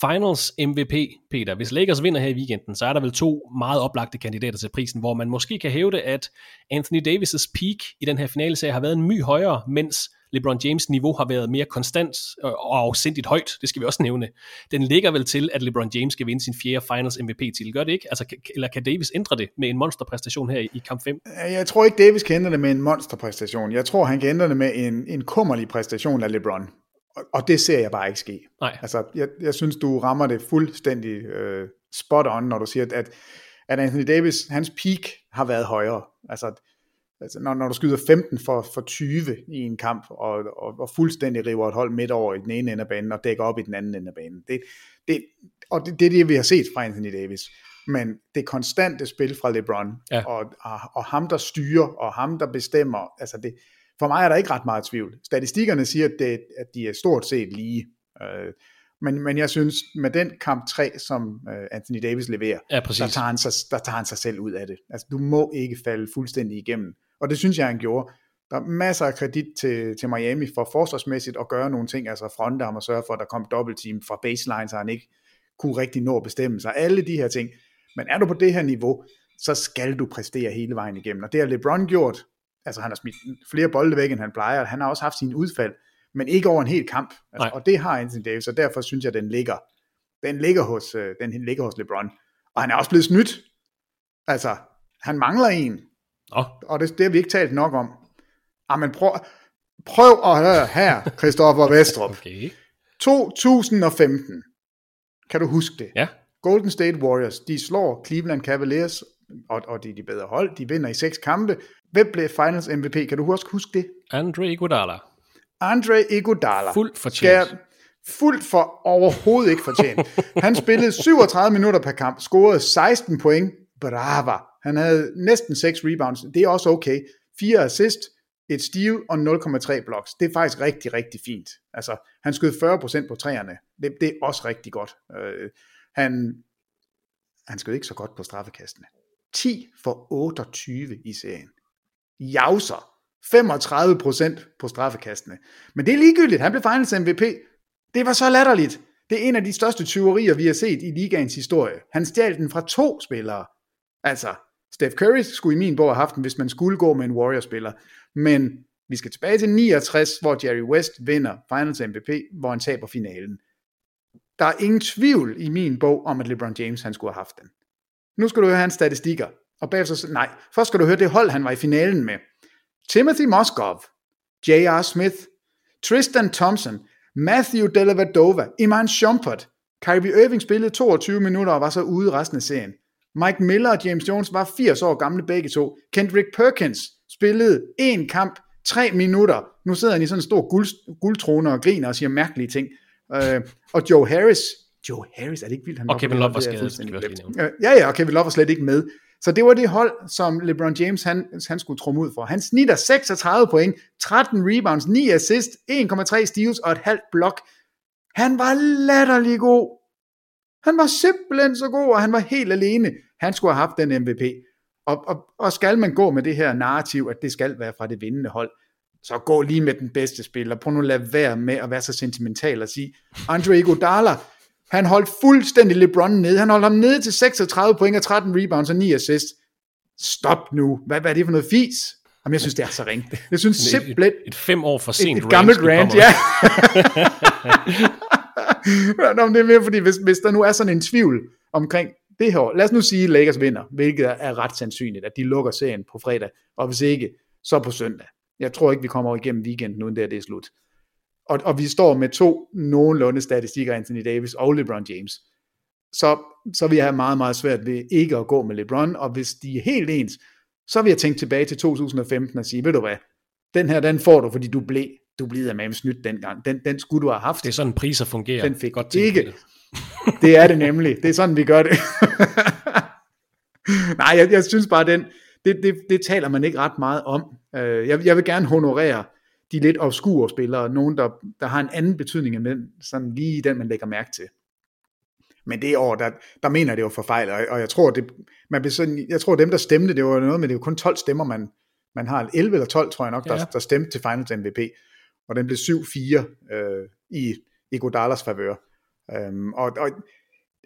Finals M V P, Peter. Hvis Lakers vinder her i weekenden, så er der vel to meget oplagte kandidater til prisen, hvor man måske kan hævde, at Anthony Davis' peak i den her finaleserie har været en my højere, mens LeBron James' niveau har været mere konstant og afsindigt højt. Det skal vi også nævne. Den ligger vel til, at LeBron James skal vinde sin fjerde Finals M V P-titel. Gør det ikke? Altså, eller kan Davis ændre det med en monsterpræstation her i kamp fem? Jeg tror ikke, Davis kan ændre det med en monsterpræstation. Jeg tror, han kan ændre det med en, en kummerlig præstation af LeBron. Og, og det ser jeg bare ikke ske. Nej. Altså, jeg, jeg synes, du rammer det fuldstændig øh, spot on, når du siger, at, at Anthony Davis, hans peak har været højere. Altså, Altså, når, når du skyder femten for, for tyve i en kamp, og, og, og fuldstændig river et hold midt over i den ene ende af banen, og dækker op i den anden ende af banen. Det, det, og det, det er det, vi har set fra Anthony Davis. Men det konstante spil fra LeBron, ja. og, og, og ham, der styrer, og ham, der bestemmer, altså det, for mig er der ikke ret meget tvivl. Statistikkerne siger, at, det, at de er stort set lige. Øh, men, men jeg synes, med den kamp tre, som øh, Anthony Davis leverer, ja, der, tager han sig, der tager han sig selv ud af det. Altså, du må ikke falde fuldstændig igennem. Og det synes jeg, han gjorde. Der er masser af kredit til, til Miami for forsvarsmæssigt at gøre nogle ting, altså fronte ham og sørge for, at der kom dobbeltteam fra baseline, så han ikke kunne rigtig nå at bestemme sig. Alle de her ting. Men er du på det her niveau, så skal du præstere hele vejen igennem. Og det har LeBron gjort. Altså han har smidt flere bolde væk, end han plejer. Han har også haft sine udfald, men ikke over en hel kamp. Altså, og det har Anthony Davis, og derfor synes jeg, den ligger. Den ligger hos, den ligger hos LeBron. Og han er også blevet snydt. Altså, han mangler en. Oh. Og det, det har vi ikke talt nok om. Ah, men prøv, prøv at høre her, Christoffer Westrup. Okay. to tusind og femten, kan du huske det? Ja. Golden State Warriors, de slår Cleveland Cavaliers, og, og de er de bedre hold, de vinder i seks kampe. Hvem blev Finals M V P? Kan du også huske det? Andre Iguodala. Andre Iguodala. Fuldt fortjent. Skal, fuldt for overhovedet ikke fortjent. Han spillede syvogtredive minutter per kamp, scorede seksten point. Brava. Han havde næsten seks rebounds. Det er også okay. fire assist, et steal og nul komma tre blocks. Det er faktisk rigtig, rigtig fint. Altså, han skød fyrre procent på træerne. Det, det er også rigtig godt. Øh, han, han skød ikke så godt på straffekastene. ti for otteogtyve i serien. Jauser. femogtredive procent på straffekastene. Men det er ligegyldigt. Han blev Finals M V P. Det var så latterligt. Det er en af de største tyverier, vi har set i ligaens historie. Han stjal den fra to spillere. Altså, Steph Curry skulle i min bog have haft den, hvis man skulle gå med en Warriors-spiller. Men vi skal tilbage til niogtres, hvor Jerry West vinder Finals M V P, hvor han taber finalen. Der er ingen tvivl i min bog om, at LeBron James han skulle have haft den. Nu skal du høre hans statistikker. Og bagefter, nej, først skal du høre det hold, han var i finalen med. Timothy Moskov, J R. Smith, Tristan Thompson, Matthew Dellavedova, Iman Shumpert. Kyrie Irving spillede toogtyve minutter og var så ude resten af serien. Mike Miller og James Jones var firs år gamle begge to. Kendrick Perkins spillede en kamp, tre minutter. Nu sidder han i sådan en stor guld, guldtrone og griner og siger mærkelige ting. Øh, og Joe Harris. Joe Harris, er det ikke vildt? Han og Kevin Love var skadet. Ja, ja, og Kevin Love var slet ikke med. Så det var det hold, som LeBron James han, han skulle trumme ud for. Han snitter seksogtredive point, tretten rebounds, ni assists, en komma tre steals og et halvt blok. Han var latterlig god. Han var simpelthen så god, og han var helt alene. Han skulle have haft den M V P. Og, og, og skal man gå med det her narrativ, at det skal være fra det vindende hold, så gå lige med den bedste spiller. Prøv nu at lade være med at være så sentimental og sige, Andre Iguodala, han holdt fuldstændig LeBron nede. Han holdt ham nede til seksogtredive point og tretten rebounds og ni assists. Stop nu. Hvad, hvad er det for noget fis? Jamen, jeg synes, det er så ringt. Jeg synes simpelthen... Et, et, et fem år for sent et, et gammelt rant, ja. Nå, det er mere, fordi hvis, hvis der nu er sådan en tvivl omkring det her. Lad os nu sige, at Lakers vinder, hvilket er ret sandsynligt, at de lukker serien på fredag. Og hvis ikke, så på søndag. Jeg tror ikke, vi kommer igennem weekenden, uden det, at det er slut. Og, og vi står med to nogenlunde statistikker, Anthony Davis og LeBron James. Så, så vil jeg have meget, meget svært ved ikke at gå med LeBron, og hvis de er helt ens, så vil jeg tænke tilbage til to tusind og femten og sige, ved du hvad, den her, den får du, fordi du blev, du blev med snydt dengang. Den, den skulle du have haft. Det er sådan, priser fungerer. Den fik godt ikke. Det. Det er det nemlig. Det er sådan, vi gør det. Nej, jeg, jeg synes bare, den, det, det, det taler man ikke ret meget om. Jeg, jeg vil gerne honorere de lidt obskure spillere, nogen der, der har en anden betydning end den, sådan lige den, man lægger mærke til. Men det år, der, der mener det jo for fejl, og, og jeg tror, det, man blev sådan, jeg tror dem, der stemte, det var noget med, det var kun tolv stemmer, man, man har, elleve eller tolv, tror jeg nok, der, ja. der stemte til Finals M V P, og den blev syv fire øh, i Iguodalas favør. Øhm, og, og,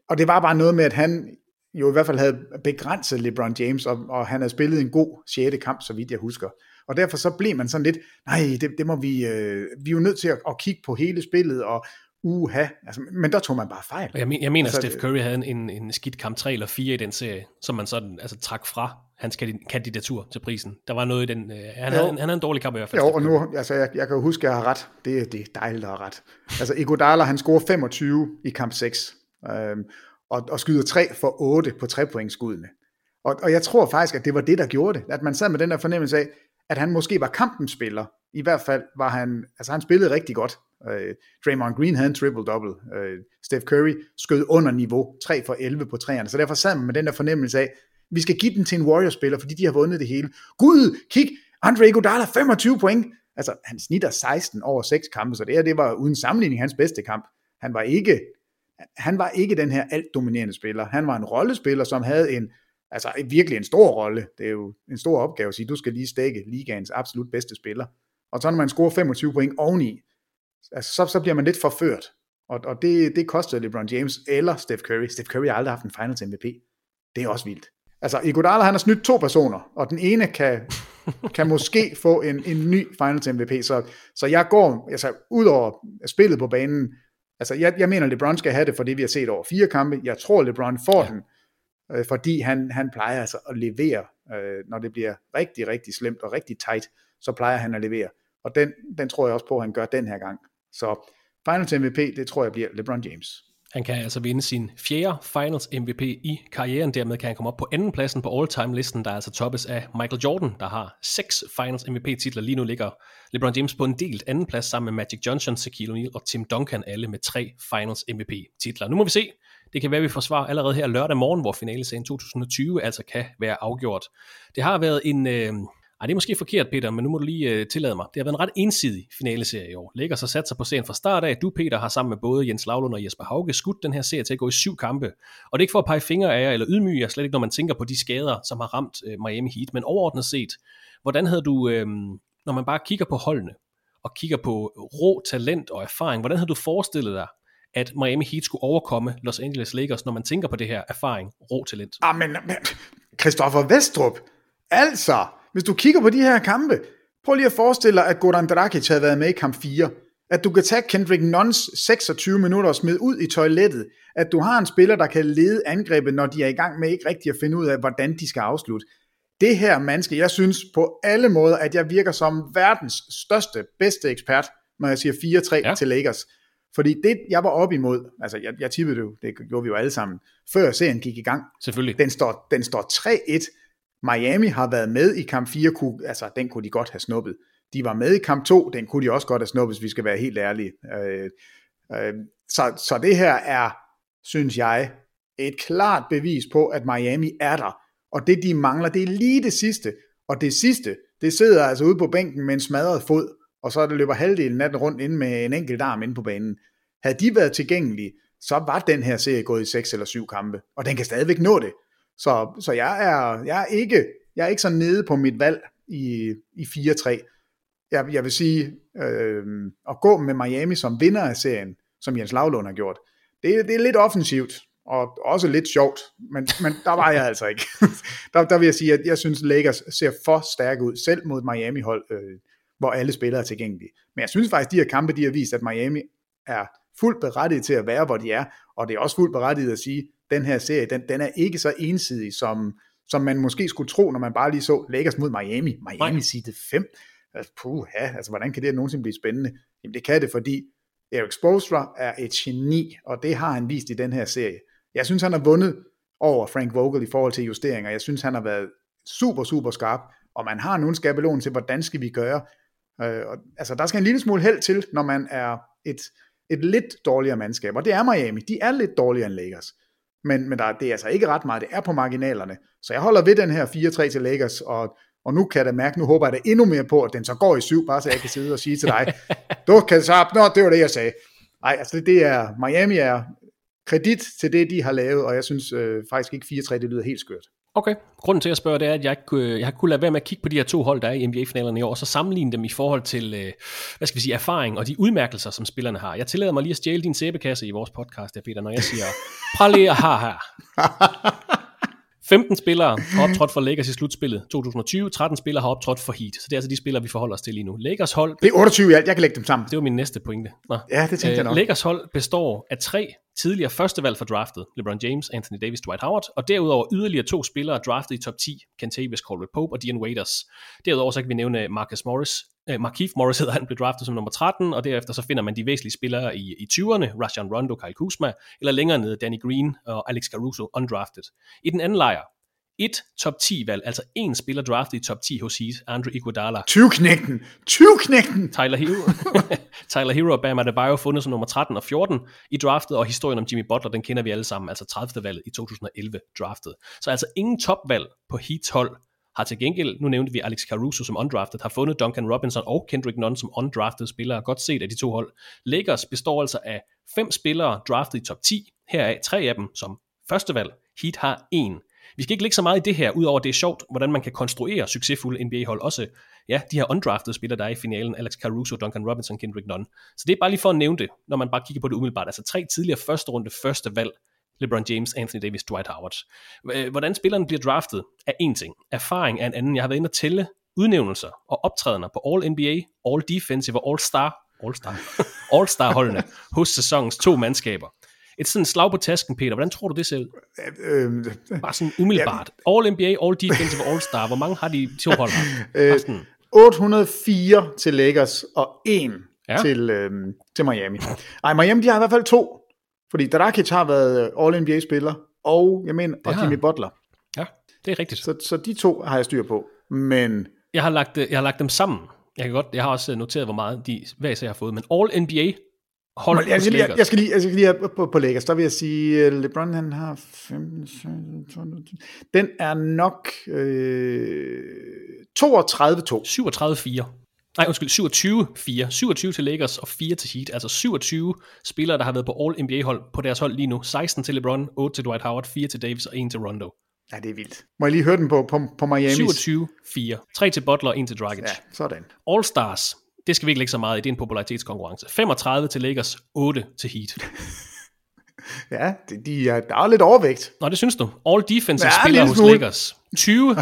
og det var bare noget med, at han jo i hvert fald havde begrænset LeBron James, og, og han havde spillet en god sjette kamp, så vidt jeg husker. Og derfor så blev man sådan lidt, nej, det, det må vi, øh, vi er jo nødt til at, at kigge på hele spillet, og uha, altså, men der tog man bare fejl. Jeg, men, jeg mener, altså, at Steph Curry havde en, en skidt kamp tre eller fire i den serie, som man sådan altså, trak fra hans kandidatur til prisen. Der var noget i den, øh, han, havde, han havde en dårlig kamp i hvert fald. Jo, og nu, altså, jeg, jeg kan jo huske, at jeg har ret. Det, det er dejligt at have ret. Altså, Iguodala, han scorer femogtyve i kamp seks, øh, og, og skyder tre for otte på tre-pointskuddene. Og, og jeg tror faktisk, at det var det, der gjorde det. At man sad med den der fornemmelse af, at han måske var kampens spiller. I hvert fald var han, altså han spillede rigtig godt. Øh, Draymond Green havde en triple-double. Øh, Steph Curry skød under niveau, tre for elleve på træerne. Så derfor sad man med den der fornemmelse af, vi skal give den til en Warriors-spiller, fordi de har vundet det hele. Gud, kig, Andre Iguodala, femogtyve point. Altså, han snitter seksten over seks kampe, så det her, det var uden sammenligning hans bedste kamp. Han var ikke, han var ikke den her altdominerende spiller. Han var en rollespiller, som havde en, altså virkelig en stor rolle. Det er jo en stor opgave at sige, du skal lige stække ligaens absolut bedste spiller. Og så når man scorer femogtyve point oveni, altså, så, så bliver man lidt forført. Og, og det, det kostede LeBron James eller Steph Curry. Steph Curry har aldrig haft en Finals M V P. Det er også vildt. Altså Iguodala, han har snydt to personer, og den ene kan, kan måske få en, en ny Finals M V P. Så, så jeg går altså, ud over spillet på banen. Altså jeg, jeg mener, LeBron skal have det for det, vi har set over fire kampe. Jeg tror, LeBron får ja. den. Fordi han, han plejer altså at levere, øh, når det bliver rigtig, rigtig slemt og rigtig tight, så plejer han at levere. Og den, den tror jeg også på, at han gør den her gang. Så Finals M V P, det tror jeg bliver LeBron James. Han kan altså vinde sin fjerde Finals M V P i karrieren. Dermed kan han komme op på anden pladsen på all-time-listen, der altså toppes af Michael Jordan, der har seks Finals M V P-titler. Lige nu ligger LeBron James på en delt anden plads sammen med Magic Johnson, Shaquille O'Neal og Tim Duncan, alle med tre Finals M V P-titler. Nu må vi se. Det kan være, vi får svar allerede her lørdag morgen, hvor finaleserien tyve tyve altså kan være afgjort. Det har været en... Øh, Ej, det er måske forkert, Peter, men nu må du lige øh, tillade mig. Det har været en ret ensidig finaleserie i år. Lakers har sat sig på serien fra start af. Du, Peter, har sammen med både Jens Lavlund og Jesper Hauge skudt den her serie til at gå i syv kampe. Og det er ikke for at pege fingre af jer eller ydmyge jer, slet ikke når man tænker på de skader, som har ramt øh, Miami Heat. Men overordnet set, hvordan havde du, øh, når man bare kigger på holdene og kigger på rå talent og erfaring, hvordan havde du forestillet dig, at Miami Heat skulle overkomme Los Angeles Lakers, når man tænker på det her erfaring, rå talent? Ah, men, men Christoffer Westrup, altså... Hvis du kigger på de her kampe, prøv lige at forestille dig, at Goran Dragic havde været med i kamp fire. At du kan tage Kendrick Nunns seksogtyve minutter og smide ud i toilettet. At du har en spiller, der kan lede angrebet, når de er i gang med ikke rigtig at finde ud af, hvordan de skal afslutte. Det her menneske, jeg synes på alle måder, at jeg virker som verdens største, bedste ekspert, når jeg siger fire tre ja. Til Lakers. Fordi det, jeg var op imod, altså jeg, jeg tippede det jo, det gjorde vi jo alle sammen, før serien gik i gang. Selvfølgelig. Den står, den står tre et. Miami har været med i kamp fire, kunne, altså den kunne de godt have snuppet. De var med i kamp to, den kunne de også godt have snuppet, hvis vi skal være helt ærlige. Øh, øh, så, så det her er, synes jeg, et klart bevis på, at Miami er der. Og det de mangler, det er lige det sidste. Og det sidste, det sidder altså ude på bænken med en smadret fod, og så løber halvdelen af den rundt inde med en enkelt arm inde på banen. Havde de været tilgængelige, så var den her serie gået i seks eller syv kampe, og den kan stadigvæk nå det. Så, så jeg, er, jeg, er ikke, jeg er ikke så nede på mit valg i, i fire tre. Jeg, jeg vil sige, øh, at gå med Miami som vinder af serien, som Jens Lavlund har gjort, det, det er lidt offensivt, og også lidt sjovt, men, men der var jeg altså ikke. der, der vil jeg sige, at jeg synes, Lakers ser for stærke ud, selv mod Miami-hold, øh, hvor alle spillere er tilgængelige. Men jeg synes faktisk, de her kampe, de har vist, at Miami er fuldt berettiget til at være, hvor de er, og det er også fuldt berettiget at sige, den her serie, den, den er ikke så ensidig, som, som man måske skulle tro, når man bare lige så Lakers mod Miami. Miami seedet fem. Altså, puha, altså, hvordan kan det nogensinde blive spændende? Jamen, det kan det, fordi Erik Spoelstra er et geni, og det har han vist i den her serie. Jeg synes, han har vundet over Frank Vogel i forhold til justeringer. Jeg synes, han har været super, super skarp, og man har nogle skabelon til, hvordan skal vi gøre? Øh, og, altså, der skal en lille smule held til, når man er et, et lidt dårligere mandskab, og det er Miami. De er lidt dårligere end Lakers. Men, men der, det er altså ikke ret meget, det er på marginalerne. Så jeg holder ved den her fire tre til Lakers, og, og nu kan jeg da mærke, nu håber jeg da endnu mere på, at den så går i syv, bare så jeg kan sidde og sige til dig, du kan så, nå, det var det, jeg sagde. Nej, altså det er, Miami er kredit til det, de har lavet, og jeg synes øh, faktisk ikke fire tre, det lyder helt skørt. Okay, grunden til at spørge, det er, at jeg kunne, jeg kunne lade være med at kigge på de her to hold, der er i N B A-finalerne i år, og så sammenligne dem i forhold til, hvad skal vi sige, erfaring og de udmærkelser, som spillerne har. Jeg tillader mig lige at stjæle din sæbekasse i vores podcast, der, Peter, når jeg siger, prale og har her. femten spillere har optrådt for Lakers i slutspillet tyve tyve, tretten spillere har optrådt for Heat. Så det er altså de spillere, vi forholder os til lige nu. Lakers hold... Det er otteogtyve i alt, jeg kan lægge dem sammen. Det var min næste pointe. Nå. Ja, det tænkte øh, jeg nok. Lakers hold består af tre tidligere førstevalg for draftet, LeBron James, Anthony Davis, Dwight Howard, og derudover yderligere to spillere draftet i top ti, Kentavious Caldwell-Pope og Dion Waiters. Derudover så kan vi nævne Marcus Morris, eh, Markieff Morris hedder han, blev draftet som nummer tretten, og derefter så finder man de væsentlige spillere i, i tyverne, Rajon Rondo, Kyle Kuzma, eller længere nede Danny Green og Alex Caruso, undrafted. I den anden lejr, et top ti-valg, altså en spiller draftet i top ti hos Heat, Andre Iguodala. tyve-knægten! tyve-knægten! Tyler Hero. Tyler Hero og Bam Adebayo fundet som nummer tretten og fjorten i draftet, og historien om Jimmy Butler, den kender vi alle sammen, altså tredivte-valget i to tusind og elleve draftet. Så altså ingen topvalg på Heats hold har til gengæld, nu nævnte vi Alex Caruso som undrafted, har fundet Duncan Robinson og Kendrick Nunn som undrafted spillere, godt set af de to hold. Lakers består altså af fem spillere draftet i top ti, heraf tre af dem som førstevalg. Heat har en. Vi skal ikke lægge så meget i det her, udover det er sjovt, hvordan man kan konstruere succesfulde N B A-hold. Også ja, de her undraftede spillere, der er i finalen, Alex Caruso, Duncan Robinson, Kendrick Nunn. Så det er bare lige for at nævne det, når man bare kigger på det umiddelbart. Altså tre tidligere første runde, første valg, LeBron James, Anthony Davis, Dwight Howard. Hvordan spillerne bliver draftet er en ting. Erfaring er en anden. Jeg har været inde og tælle udnævnelser og optrædener på All-N B A, All-Defensive og All-Star, All-Star, All-Star-holdene hos sæsonens to mandskaber. Et sådan slag på tasken, Peter. Hvordan tror du det ser ud? Øh, øh, Bare sådan umiddelbart. Ja. All-N B A, All-Defensive og All-Star. Hvor mange har de til hold? Øh, otte hundrede og fire til Lakers og en ja. til, øh, til Miami. Ej, Miami de har i hvert fald to. Fordi Dragic har været All-N B A-spiller og, jeg mener, og Jimmy Butler. Ja, det er rigtigt. Så, så de to har jeg styr på. Men... Jeg har lagt, jeg har lagt dem sammen. Jeg kan godt, jeg har også noteret, hvor meget de hver især har fået. Men All-N B A... Hold jeg, jeg, skal lige, jeg, skal lige, jeg skal lige op på, på Lakers. Der vil jeg sige, LeBron han har femten, sytten, den er nok øh, toogtredive to. syvogtredive fire. Nej, undskyld, syvogtyve fire. syvogtyve til Lakers og fire til Heat. Altså syvogtyve spillere, der har været på All-N B A-hold på deres hold lige nu. seksten til LeBron, otte til Dwight Howard, fire til Davis og en til Rondo. Ja, det er vildt. Må jeg lige høre den på, på, på Miamis? syvogtyve fire. tre til Butler og en til Dragic. Ja, sådan. All-Stars. Det skal vi ikke lægge så meget i, det er en popularitetskonkurrence. femogtredive til Lakers, otte til Heat. Ja, det, de er, der er lidt overvægt. Nå, det synes du. All defensive spiller hos Lakers. tyve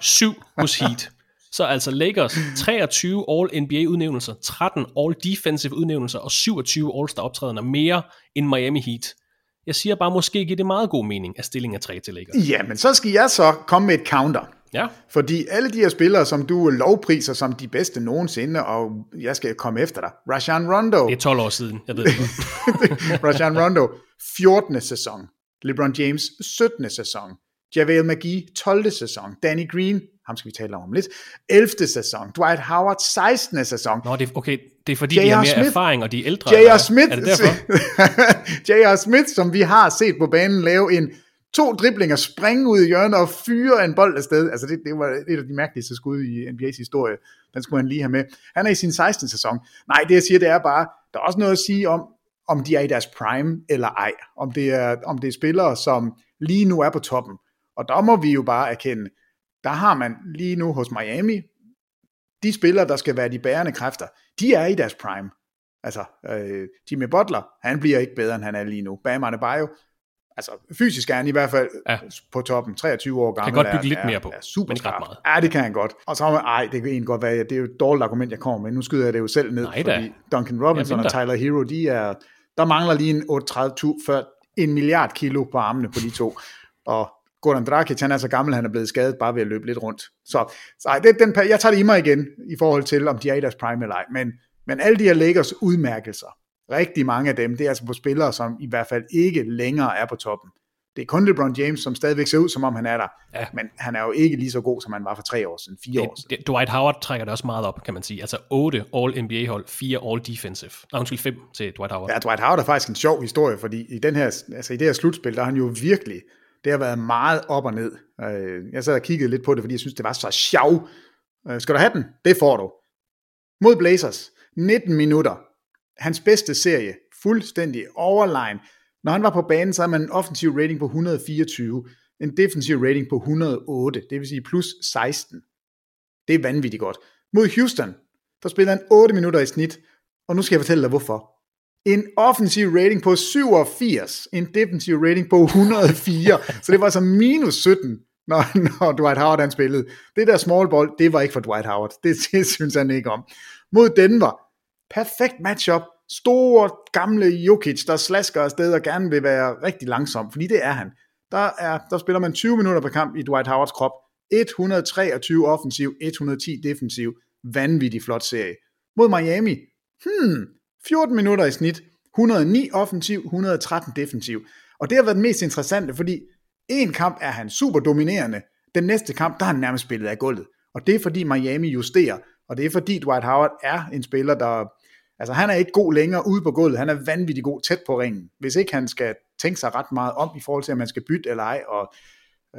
syv hos Heat. Så altså Lakers, treogtyve All-N B A-udnævnelser, tretten All-Defensive-udnævnelser og syvogtyve All-Star-optrædener mere end Miami Heat. Jeg siger bare, måske giver det meget god mening, at stillingen er tre til Lakers. Ja, men så skal jeg så komme med et counter. Ja. Fordi alle de her spillere, som du lovpriser som de bedste nogensinde, og jeg skal komme efter dig. Rajon Rondo. Det er tolv år siden, jeg ved det. Rajon Rondo, fjortende sæson. LeBron James, syttende sæson. JaVale McGee, tolvte sæson. Danny Green, ham skal vi tale om lidt, ellevte sæson. Dwight Howard, sekstende sæson. Nå, det er, okay, det er fordi, J R de har mere Smith. Erfaring, og de er ældre. J R. Smith, J R. Smith, som vi har set på banen, lave en to driblinger, springe ud i hjørnet og fyre en bold afsted. Altså det, det var et af de mærkeligste skud i N B A's historie. Den skulle han lige have med. Han er i sin sekstende sæson. Nej, det jeg siger, det er bare, der er også noget at sige om, om de er i deres prime eller ej. Om det er, om det er spillere, som lige nu er på toppen. Og der må vi jo bare erkende, der har man lige nu hos Miami, de spillere, der skal være de bærende kræfter, de er i deres prime. Altså, øh, Jimmy Butler, han bliver ikke bedre, end han er lige nu. Bam Adebayo, altså fysisk er han i hvert fald ja. På toppen, treogtyve år gammel. Kan godt bygge er, lidt mere på, er men ikke ret meget. Ja, det kan han godt. Og så har man, ej, det kan egentlig godt være, det er jo et dårligt argument, jeg kommer med. Nu skyder jeg det jo selv ned, nej, fordi Duncan Robinson og Tyler Hero, de er, der mangler lige en otteogtredive før en milliard kilo på armene på de to. Og Goran Dragic, han er så gammel, han er blevet skadet bare ved at løbe lidt rundt. Så, så ej, det, den, jeg tager det i mig igen, i forhold til, om de er i deres prime eller ej. Men, men alle de her Lakers udmærkelser, rigtig mange af dem, det er altså på spillere, som i hvert fald ikke længere er på toppen. Det er kun LeBron James, som stadigvæk ser ud, som om han er der. Ja. Men han er jo ikke lige så god, som han var for tre år siden, fire det, år siden. Det, Dwight Howard trækker det også meget op, kan man sige. Altså otte All-N B A-hold, fire All-Defensive. Nej, undskyld, fem til Dwight Howard. Ja, Dwight Howard er faktisk en sjov historie, fordi i, den her, altså i det her slutspil, der har han jo virkelig, det har været meget op og ned. Jeg sad og kiggede lidt på det, fordi jeg synes, det var så sjov. Skal du have den? Det får du. Mod Blazers, nitten minutter. Hans bedste serie, fuldstændig overline. Når han var på banen, så havde man en offensiv rating på et hundrede og fireogtyve, en defensiv rating på et hundrede og otte, det vil sige plus seksten. Det er vanvittigt godt. Mod Houston, der spiller han otte minutter i snit, og nu skal jeg fortælle dig hvorfor. En offensiv rating på syvogfirs, en defensiv rating på et hundrede og fire, så det var altså minus sytten, når, når Dwight Howard han spillede. Det der small ball, det var ikke for Dwight Howard, det, det synes han ikke om. Mod Denver, perfekt matchup. Store, gamle Jokic, der slasker afsted og gerne vil være rigtig langsom, fordi det er han. Der, er, der spiller man tyve minutter på kamp i Dwight Howards krop. et hundrede og treogtyve offensiv, et hundrede og ti defensiv. Vanvittig flot serie. Mod Miami, hmm, fjorten minutter i snit. et hundrede og ni offensiv, et hundrede og tretten defensiv. Og det har været det mest interessante, fordi en kamp er han super dominerende. Den næste kamp, der har han nærmest spillet af gulvet. Og det er fordi Miami justerer. Og det er fordi Dwight Howard er en spiller, der, altså han er ikke god længere ude på gulvet, han er vanvittig god tæt på ringen, hvis ikke han skal tænke sig ret meget om, i forhold til, om man skal bytte eller ej, og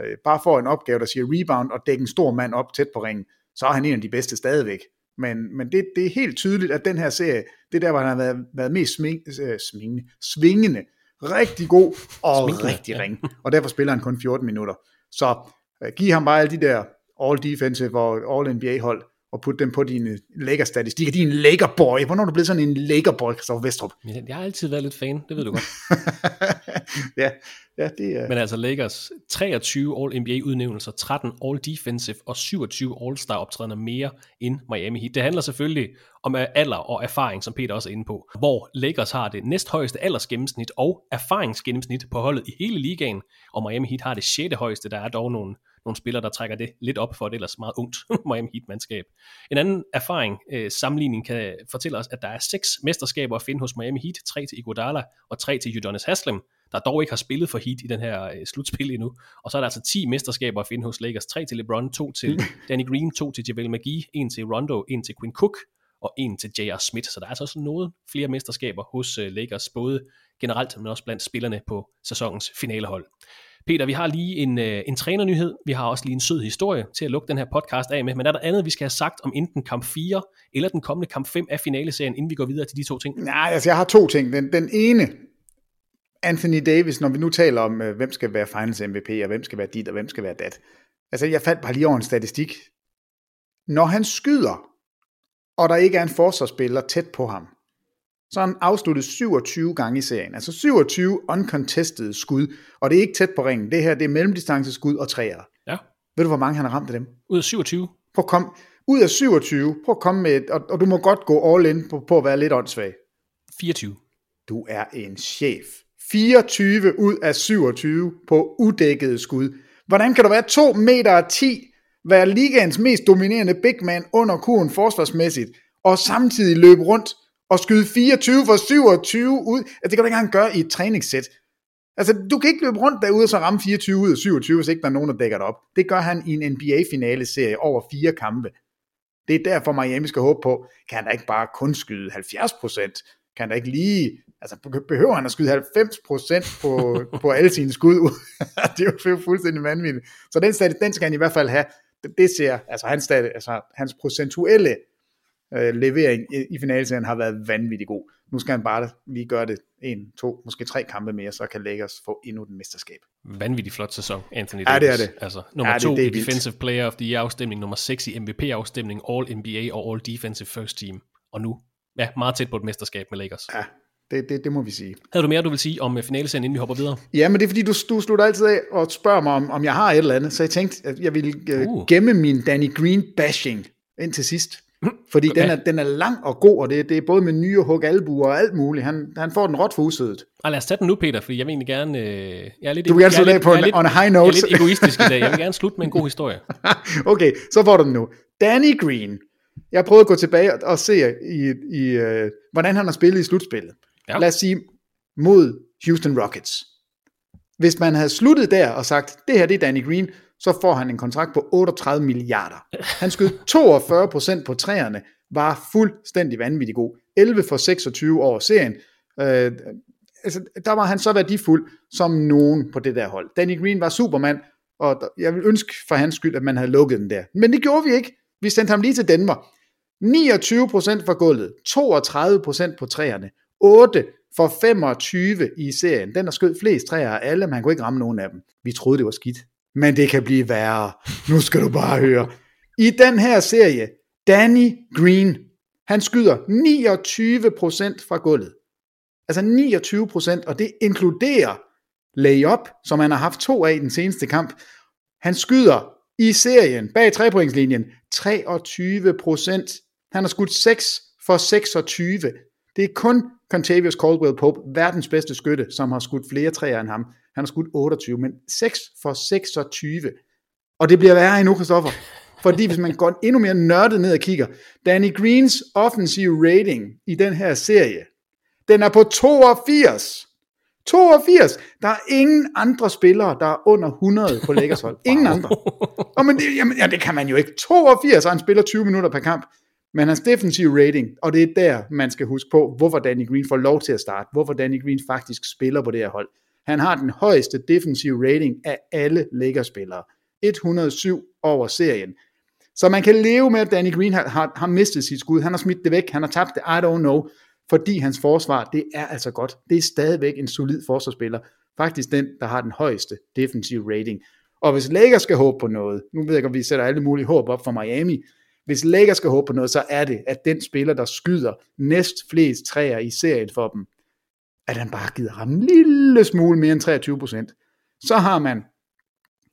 øh, bare få en opgave, der siger rebound, og dække en stor mand op tæt på ringen, så er han en af de bedste stadigvæk. Men, men det, det er helt tydeligt, at den her serie, det er der, hvor han har været, været mest sming, øh, smingende, svingende, rigtig god, og smingende, rigtig ja. Ring, og derfor spiller han kun fjorten minutter. Så øh, giv ham bare alle de der all-defensive og all-N B A-hold, og putte dem på dine lækkerstatistikker. Din lækkerboy. Hvornår er du blevet sådan en lækkerboy, Christoffer Westrup? Jeg har altid været lidt fan, det ved du godt. ja, ja, det er. Men altså Lakers, treogtyve All-N B A-udnævnelser, tretten All-Defensive og syvogtyve All-Star-optrædener mere end Miami Heat. Det handler selvfølgelig om alder og erfaring, som Peter også er inde på, hvor Lakers har det næsthøjeste aldersgennemsnit og erfaringsgennemsnit på holdet i hele ligaen, og Miami Heat har det sjette højeste, der er dog nogen. Nogle spillere, der trækker det lidt op for et ellers meget ungt Miami Heat-mandskab. En anden erfaring, øh, sammenligning, kan fortælle os, at der er seks mesterskaber at finde hos Miami Heat. Tre til Iguodala og tre til Udonis Haslem, der dog ikke har spillet for Heat i den her øh, slutspil endnu. Og så er der altså ti mesterskaber at finde hos Lakers. Tre til LeBron, to til Danny Green, to til JaVale McGee, en til Rondo, en til Quinn Cook og en til J R. Smith. Så der er altså også nogle flere mesterskaber hos Lakers, både generelt, men også blandt spillerne på sæsonens finalehold. Peter, vi har lige en, en trænernyhed, vi har også lige en sød historie til at lukke den her podcast af med, men er der andet, vi skal have sagt om enten kamp fire eller den kommende kamp fem af finaleserien, inden vi går videre til de to ting? Nej, altså jeg har to ting. Den, den ene, Anthony Davis, når vi nu taler om, hvem skal være Finals M V P, og hvem skal være dit, og hvem skal være dat. Altså jeg faldt bare lige over en statistik. Når han skyder, og der ikke er en forsvarsspiller tæt på ham, så han afsluttet syvogtyve gange i serien. Altså syvogtyve uncontested skud. Og det er ikke tæt på ringen. Det her, det er mellemdistanceskud og træer. Ja. Ved du, hvor mange han har ramt af dem? Ud af syvogtyve? Prøv at komme. Ud af syvogtyve. Prøv at komme med et, og, og du må godt gå all in på, på at være lidt åndssvag. fireogtyve. Du er en chef. fireogtyve ud af syvogtyve på udækkede skud. Hvordan kan du være to meter og ti, være ligaens mest dominerende big man under kurven forsvarsmæssigt, og samtidig løbe rundt og skyde fireogtyve for syvogtyve ud? Altså, det kan du ikke engang gøre i et træningssæt. Altså, du kan ikke løbe rundt derude og så ramme fireogtyve ud af syvogtyve, hvis ikke der er nogen, der dækker det op. Det gør han i en N B A-finaleserie over fire kampe. Det er derfor, Miami skal håbe på, kan han da ikke bare kun skyde halvfjerds procent? Kan han da ikke lige... Altså, behøver han at skyde halvfems procent på, på alle sine skud? Det er jo fuldstændig vanvittigt. Så den, stat, den skal han i hvert fald have. Det ser... Altså, hans, stat, altså, hans procentuelle... levering i finalserien har været vanvittig god. Nu skal han bare lige gøre det en, to, måske tre kampe mere, så kan Lakers få endnu den mesterskab. Vanvittig flot sæson, Anthony Davis. Ja, det er det. Altså, nummer ja, to det, det i Defensive vildt. Player of the Year-afstemning, nummer seks i M V P-afstemning, All-N B A og All-Defensive First Team. Og nu, ja, meget tæt på et mesterskab med Lakers. Ja, det, det, det må vi sige. Havde du mere, du vil sige om finalserien, inden vi hopper videre? Ja, men det er fordi, du, du slutter altid af og spørger mig, om, om jeg har et eller andet. Så jeg tænkte, at jeg ville uh. gemme min Danny Green-bashing ind til sidst. Fordi okay. den, er, den er lang og god, og det, det er både med nye hug albuer og alt muligt. Han, han får den råt for usædet. Og lad os tage den nu, Peter, fordi jeg vil egentlig gerne... Øh, jeg er lidt, du vil gerne slutte af på en on high note. Jeg er lidt egoistisk i dag. Jeg vil gerne slutte med en god historie. Okay, så får du den nu. Danny Green. Jeg prøvede at gå tilbage og se, i, i, øh, hvordan han har spillet i slutspillet. Ja. Lad os sige, mod Houston Rockets. Hvis man havde sluttet der og sagt, det her det er Danny Green... så får han en kontrakt på otteogtredive milliarder. Han skød toogfyrre procent på træerne, var fuldstændig vanvittig god. elleve for seksogtyve over serien. Øh, altså, der var han så værdifuld som nogen på det der hold. Danny Green var supermand, og jeg vil ønske for hans skyld, at man havde lukket den der. Men det gjorde vi ikke. Vi sendte ham lige til Denver. niogtyve procent for gulvet, toogtredive procent på træerne, otte for femogtyve i serien. Den der skød flest træer af alle, men han kunne ikke ramme nogen af dem. Vi troede, det var skidt. Men det kan blive værre. Nu skal du bare høre. I den her serie, Danny Green, han skyder niogtyve procent fra gulvet. Altså niogtyve procent, og det inkluderer layup, som han har haft to af i den seneste kamp. Han skyder i serien, bag trepointslinjen, treogtyve procent. Han har skudt seks for seksogtyve. Det er kun Kentavious Caldwell-Pope, verdens bedste skytte, som har skudt flere træer end ham. Han har skudt otteogtyve, men seks for seksogtyve. Og det bliver værre endnu, Christoffer. Fordi hvis man går endnu mere nørdet ned og kigger, Danny Greens offensive rating i den her serie, den er på toogfirs. toogfirs! Der er ingen andre spillere, der er under hundrede på Lakers hold. Ingen andre. Og men det, jamen, ja, det kan man jo ikke. toogfirs, og han spiller tyve minutter per kamp. Men hans defensive rating, og det er der, man skal huske på, hvorfor Danny Green får lov til at starte, hvorfor Danny Green faktisk spiller på det her hold. Han har den højeste defensive rating af alle Lakers-spillere. et hundrede og syv over serien. Så man kan leve med, at Danny Green har, har, har mistet sit skud. Han har smidt det væk, han har tabt det, I don't know. Fordi hans forsvar, det er altså godt. Det er stadigvæk en solid forsvarsspiller. Faktisk den, der har den højeste defensive rating. Og hvis Lakers skal håbe på noget, nu ved jeg godt, vi sætter alle mulige håb op for Miami. Hvis Lakers skal håbe på noget, så er det, at den spiller, der skyder næst flest træer i serien for dem, at han bare gider ramme en lille smule mere end treogtyve procent, så har man,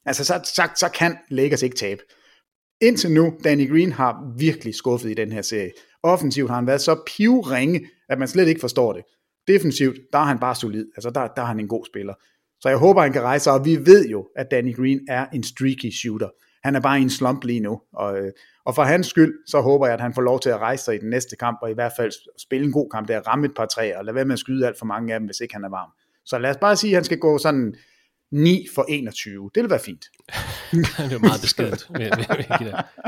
altså så, så, så kan Lakers ikke tabe. Indtil nu, Danny Green har virkelig skuffet i den her serie. Offensivt har han været så pivringe, at man slet ikke forstår det. Defensivt, der er han bare solid, altså der, der er han en god spiller. Så jeg håber, han kan rejse sig, og vi ved jo, at Danny Green er en streaky shooter. Han er bare i en slump lige nu, og, og for hans skyld, så håber jeg, at han får lov til at rejse sig i den næste kamp, og i hvert fald spille en god kamp, der ramme et par træer, og lad være med at skyde alt for mange af dem, hvis ikke han er varm. Så lad os bare sige, at han skal gå sådan ni for enogtyve. Det vil være fint. Det er meget beskedet.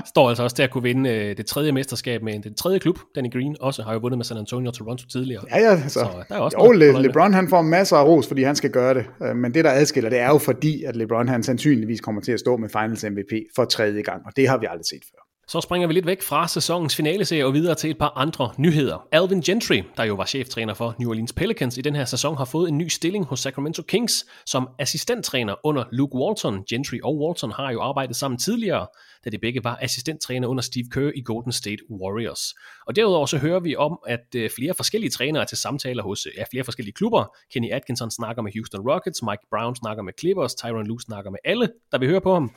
Står altså også til at kunne vinde det tredje mesterskab med den tredje klub, Danny Green, også har jo vundet med San Antonio og Toronto tidligere. Ja, ja, altså. Så der er også jo, Le- LeBron han får masser af ros, fordi han skal gøre det. Men det, der adskiller, det er jo fordi, at LeBron han sandsynligvis kommer til at stå med Finals M V P for tredje gang, og det har vi aldrig set før. Så springer vi lidt væk fra sæsonens finaleserie og videre til et par andre nyheder. Alvin Gentry, der jo var cheftræner for New Orleans Pelicans i den her sæson, har fået en ny stilling hos Sacramento Kings som assistenttræner under Luke Walton. Gentry og Walton har jo arbejdet sammen tidligere, da de begge var assistenttræner under Steve Kerr i Golden State Warriors. Og derudover så hører vi om, at flere forskellige trænere er til samtaler hos ja, flere forskellige klubber. Kenny Atkinson snakker med Houston Rockets, Mike Brown snakker med Clippers, Tyronn Lue snakker med alle, der vil høre på ham.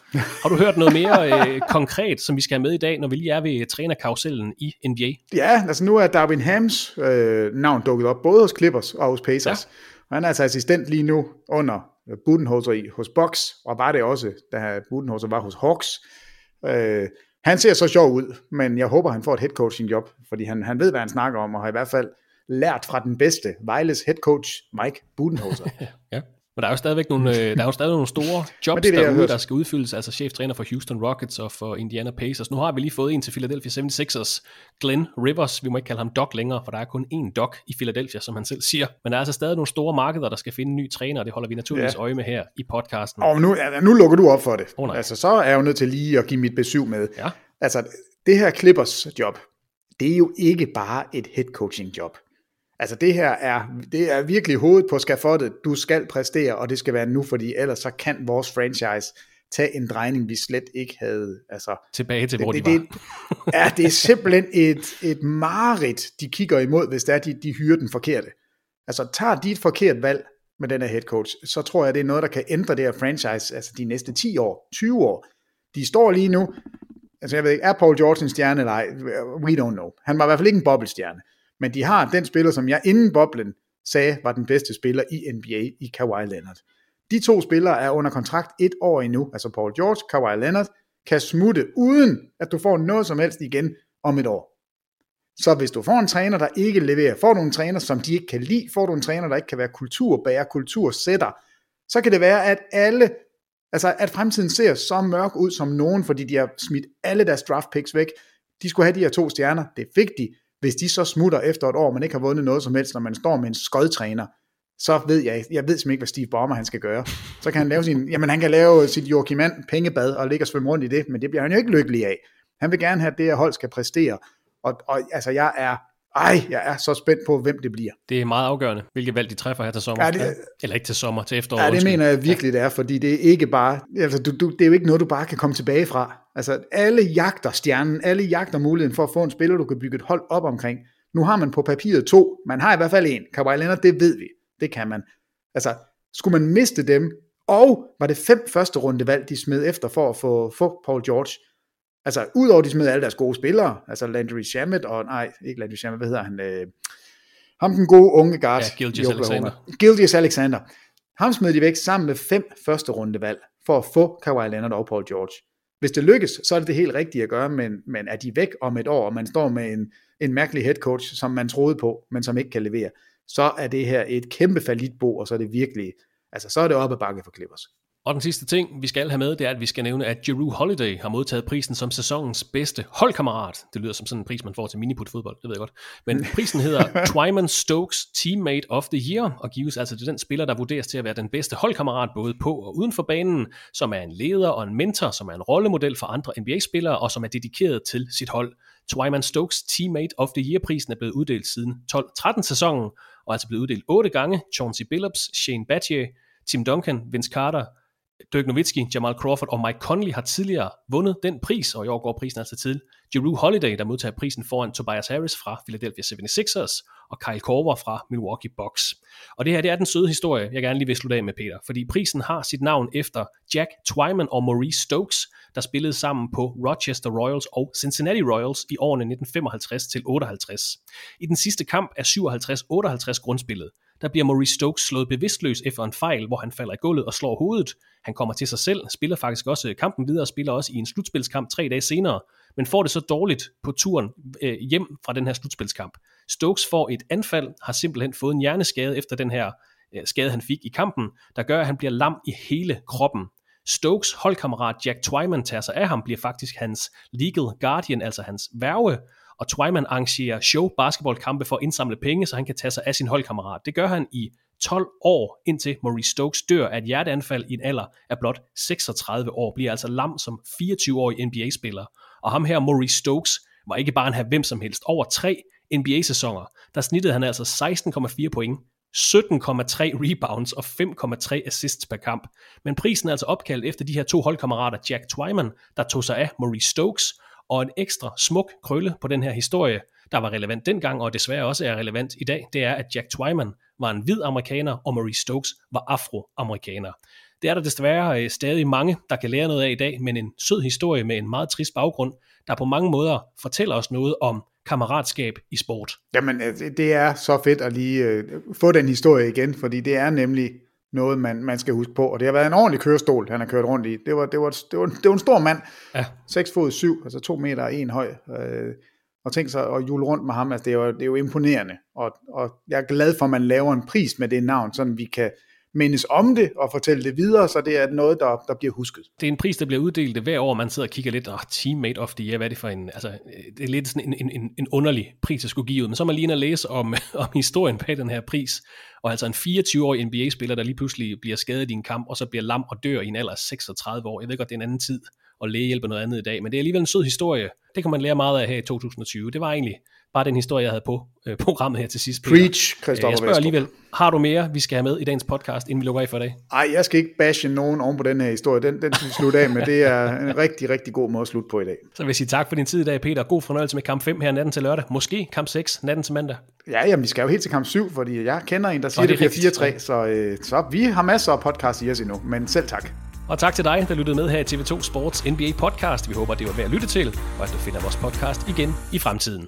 Har du hørt noget mere øh, konkret, som vi skal have med i dag, når vi lige er ved trænerkarusellen i N B A? Ja, altså nu er Darvin Hams øh, navn dukket op, både hos Clippers og hos Pacers. Ja. Han er altså assistent lige nu under Budenholzer i hos Bucks, og var det også, da Budenholzer var hos Hawks. Øh, han ser så sjov ud, men jeg håber, han får et headcoaching-job, fordi han, han ved, hvad han snakker om, og har i hvert fald lært fra den bedste, Vejles headcoach Mike Budenholzer. Ja. Men der er jo stadigvæk nogle, der er jo stadig nogle store jobs det, derude, der skal udfyldes, altså cheftræner for Houston Rockets og for Indiana Pacers. Nu har vi lige fået en til Philadelphia seventy-sixers, Glenn Rivers. Vi må ikke kalde ham Doc længere, for der er kun én Doc i Philadelphia, som han selv siger. Men der er altså stadig nogle store markeder, der skal finde en ny træner, og det holder vi naturligvis ja. øje med her i podcasten. Og nu, nu lukker du op for det. Oh, altså, så er jeg jo nødt til lige at give mit besøg med. Ja. Altså, det her Clippers job, det er jo ikke bare et headcoaching job. Altså det her er, det er virkelig hovedet på skafottet. Du skal præstere, og det skal være nu, fordi ellers så kan vores franchise tage en drejning, vi slet ikke havde. Altså, tilbage til, det, hvor det, de var. Det, ja, det er simpelthen et, et mareridt, de kigger imod, hvis det er, de, de hyrer den forkerte. Altså tager de et forkert valg med den her headcoach, så tror jeg, det er noget, der kan ændre det her franchise altså de næste ti år, tyve år. De står lige nu, altså jeg ved ikke, er Paul George en stjerne eller ej? We don't know. Han var i hvert fald ikke en boblestjerne. Men de har den spiller, som jeg inden boblen sagde, var den bedste spiller i N B A i Kawhi Leonard. De to spillere er under kontrakt et år endnu, altså Paul George, Kawhi Leonard, kan smutte, uden at du får noget som helst igen om et år. Så hvis du får en træner, der ikke leverer, får du en træner, som de ikke kan lide, får du en træner, der ikke kan være kulturbærer, kultursætter, så kan det være, at alle, altså at fremtiden ser så mørk ud som nogen, fordi de har smidt alle deres draft picks væk. De skulle have de her to stjerner, det fik de. Hvis de så smutter efter et år, man ikke har vundet noget som helst, når man står med en skodtræner, så ved jeg, jeg ved simpelthen ikke, hvad Steve Ballmer han skal gøre. Så kan han lave sin, jamen han kan lave sit Joachim Mann pengebad og ligge og svømme rundt i det, men det bliver han jo ikke lykkelig af. Han vil gerne have, at det her hold skal præstere, og, og altså jeg er, ej, jeg er så spændt på, hvem det bliver. Det er meget afgørende, hvilket valg de træffer her til sommer. Ja, det, eller ikke til sommer, til efteråret. Ja, det mener jeg virkelig, det er, fordi det er ikke bare, altså, du, du, det er jo ikke noget, du bare kan komme tilbage fra. Altså, alle jagter stjernen, alle jagter muligheden for at få en spiller, du kan bygge et hold op omkring. Nu har man på papiret to, man har i hvert fald en. Kawhi Leonard, det ved vi, det kan man. Altså, skulle man miste dem, og var det fem første rundevalg, de smed efter for at få, få Paul George. Altså, udover de smed alle deres gode spillere, altså Landry Shamet, og nej, ikke Landry Shamet, hvad hedder han? Øh, ham den gode unge guard. Ja, Gilgeous Alexander. Gilgeous Alexander. Ham smed de væk sammen med fem første rundevalg, for at få Kawhi Leonard og Paul George. Hvis det lykkes, så er det det helt rigtige at gøre, men, men er de væk om et år, og man står med en, en mærkelig headcoach, som man troede på, men som ikke kan levere, så er det her et kæmpe fallitbo, og så er det virkelig, altså så er det op ad bakke for Clippers. Og den sidste ting, vi skal have med, det er, at vi skal nævne, at Jrue Holiday har modtaget prisen som sæsonens bedste holdkammerat. Det lyder som sådan en pris, man får til miniput-fodbold, det ved jeg godt. Men prisen hedder Twyman Stokes Teammate of the Year, og gives altså til den spiller, der vurderes til at være den bedste holdkammerat, både på og uden for banen, som er en leder og en mentor, som er en rollemodel for andre N B A-spillere, og som er dedikeret til sit hold. Twyman Stokes Teammate of the Year-prisen er blevet uddelt siden tolv tretten sæsonen, og er altså blevet uddelt otte gange. Chauncey Billups, Shane Battier, Tim Duncan, Vince Carter, Dirk Nowitzki, Jamal Crawford og Mike Conley har tidligere vundet den pris, og i år går prisen altså til Jrue Holiday, der modtager prisen foran Tobias Harris fra Philadelphia seventy-sixers og Kyle Korver fra Milwaukee Bucks. Og det her, det er den søde historie, jeg gerne lige vil slutte af med, Peter, fordi prisen har sit navn efter Jack Twyman og Maurice Stokes, der spillede sammen på Rochester Royals og Cincinnati Royals i årene nitten femoghalvtreds til otteoghalvtreds. I den sidste kamp af syvoghalvtreds otteoghalvtreds grundspillet, der bliver Maurice Stokes slået bevidstløs efter en fejl, hvor han falder i gulvet og slår hovedet. Han kommer til sig selv, spiller faktisk også kampen videre, spiller også i en slutspilskamp tre dage senere, men får det så dårligt på turen øh, hjem fra den her slutspilskamp. Stokes får et anfald, har simpelthen fået en hjerneskade efter den her skade, han fik i kampen, der gør, at han bliver lam i hele kroppen. Stokes holdkammerat Jack Twyman tager sig af ham, bliver faktisk hans legal guardian, altså hans værge, og Twyman arrangerer show basketballkampe for at indsamle penge, så han kan tage sig af sin holdkammerat. Det gør han i tolv år, indtil Maurice Stokes dør af et hjerteanfald i en alder af blot seksogtredive år, bliver altså lam som fireogtyve-årig N B A-spiller. Og ham her, Maurice Stokes, var ikke bare en her hvem som helst. Over tre N B A-sæsoner, der snittede han altså seksten komma fire point, sytten komma tre rebounds og fem komma tre assists per kamp. Men prisen er altså opkaldt efter de her to holdkammerater, Jack Twyman, der tog sig af Maurice Stokes, og en ekstra smuk krølle på den her historie, der var relevant dengang, og desværre også er relevant i dag, det er, at Jack Twyman var en hvid amerikaner, og Maurice Stokes var afroamerikaner. Det er der desværre stadig mange, der kan lære noget af i dag, men en sød historie med en meget trist baggrund, der på mange måder fortæller os noget om kammeratskab i sport. Jamen, det er så fedt at lige øh, få den historie igen, fordi det er nemlig noget, man, man skal huske på. Og det har været en ordentlig kørestol, han har kørt rundt i. Det var, det var, det var, det var en stor mand. Ja. seks fod syv, altså to meter og en høj. Øh, og tænk sig at jule rundt med ham, altså det er jo, det er jo imponerende. Og, og jeg er glad for, at man laver en pris med det navn, sådan vi kan mindes om det og fortælle det videre, så det er noget, der, der bliver husket. Det er en pris, der bliver uddelt hver år, man sidder og kigger lidt, og oh, teammate of the year, hvad er det for en, altså det er lidt sådan en, en, en underlig pris, der skulle give ud, men så er man lige inde og læse om, om historien bag den her pris, og altså en fireogtyve-årig N B A-spiller, der lige pludselig bliver skadet i en kamp, og så bliver lam og dør i en alder af seksogtredive år. Jeg ved godt, det er en anden tid, og læge hjælper noget andet i dag, men det er alligevel en sød historie. Det kan man lære meget af her i to tusind og tyve. Det var egentlig bare den historie, jeg havde på øh, programmet her til sidst. Preach, Christoffer Westrup. Jeg spørger alligevel, har du mere, vi skal have med i dagens podcast, inden vi lukker af for i dag? Nej, jeg skal ikke bashe nogen oven på den her historie. Den, den skal vi slutte af med. Det er en rigtig, rigtig god måde at slutte på i dag. Så vil jeg sige tak for din tid i dag, Peter. God fornøjelse med kamp fem her natten til lørdag. Måske kamp seks natten til mandag. Ja, jamen vi skal jo helt til kamp syv, fordi jeg kender en, der siger, det, det bliver fire tre. Så, øh, så vi har masser af podcast i os endnu, men selv tak. Og tak til dig, der lyttede med her i T V to Sports N B A podcast. Vi håber, det var værd at lytte til, og at du finder vores podcast igen i fremtiden.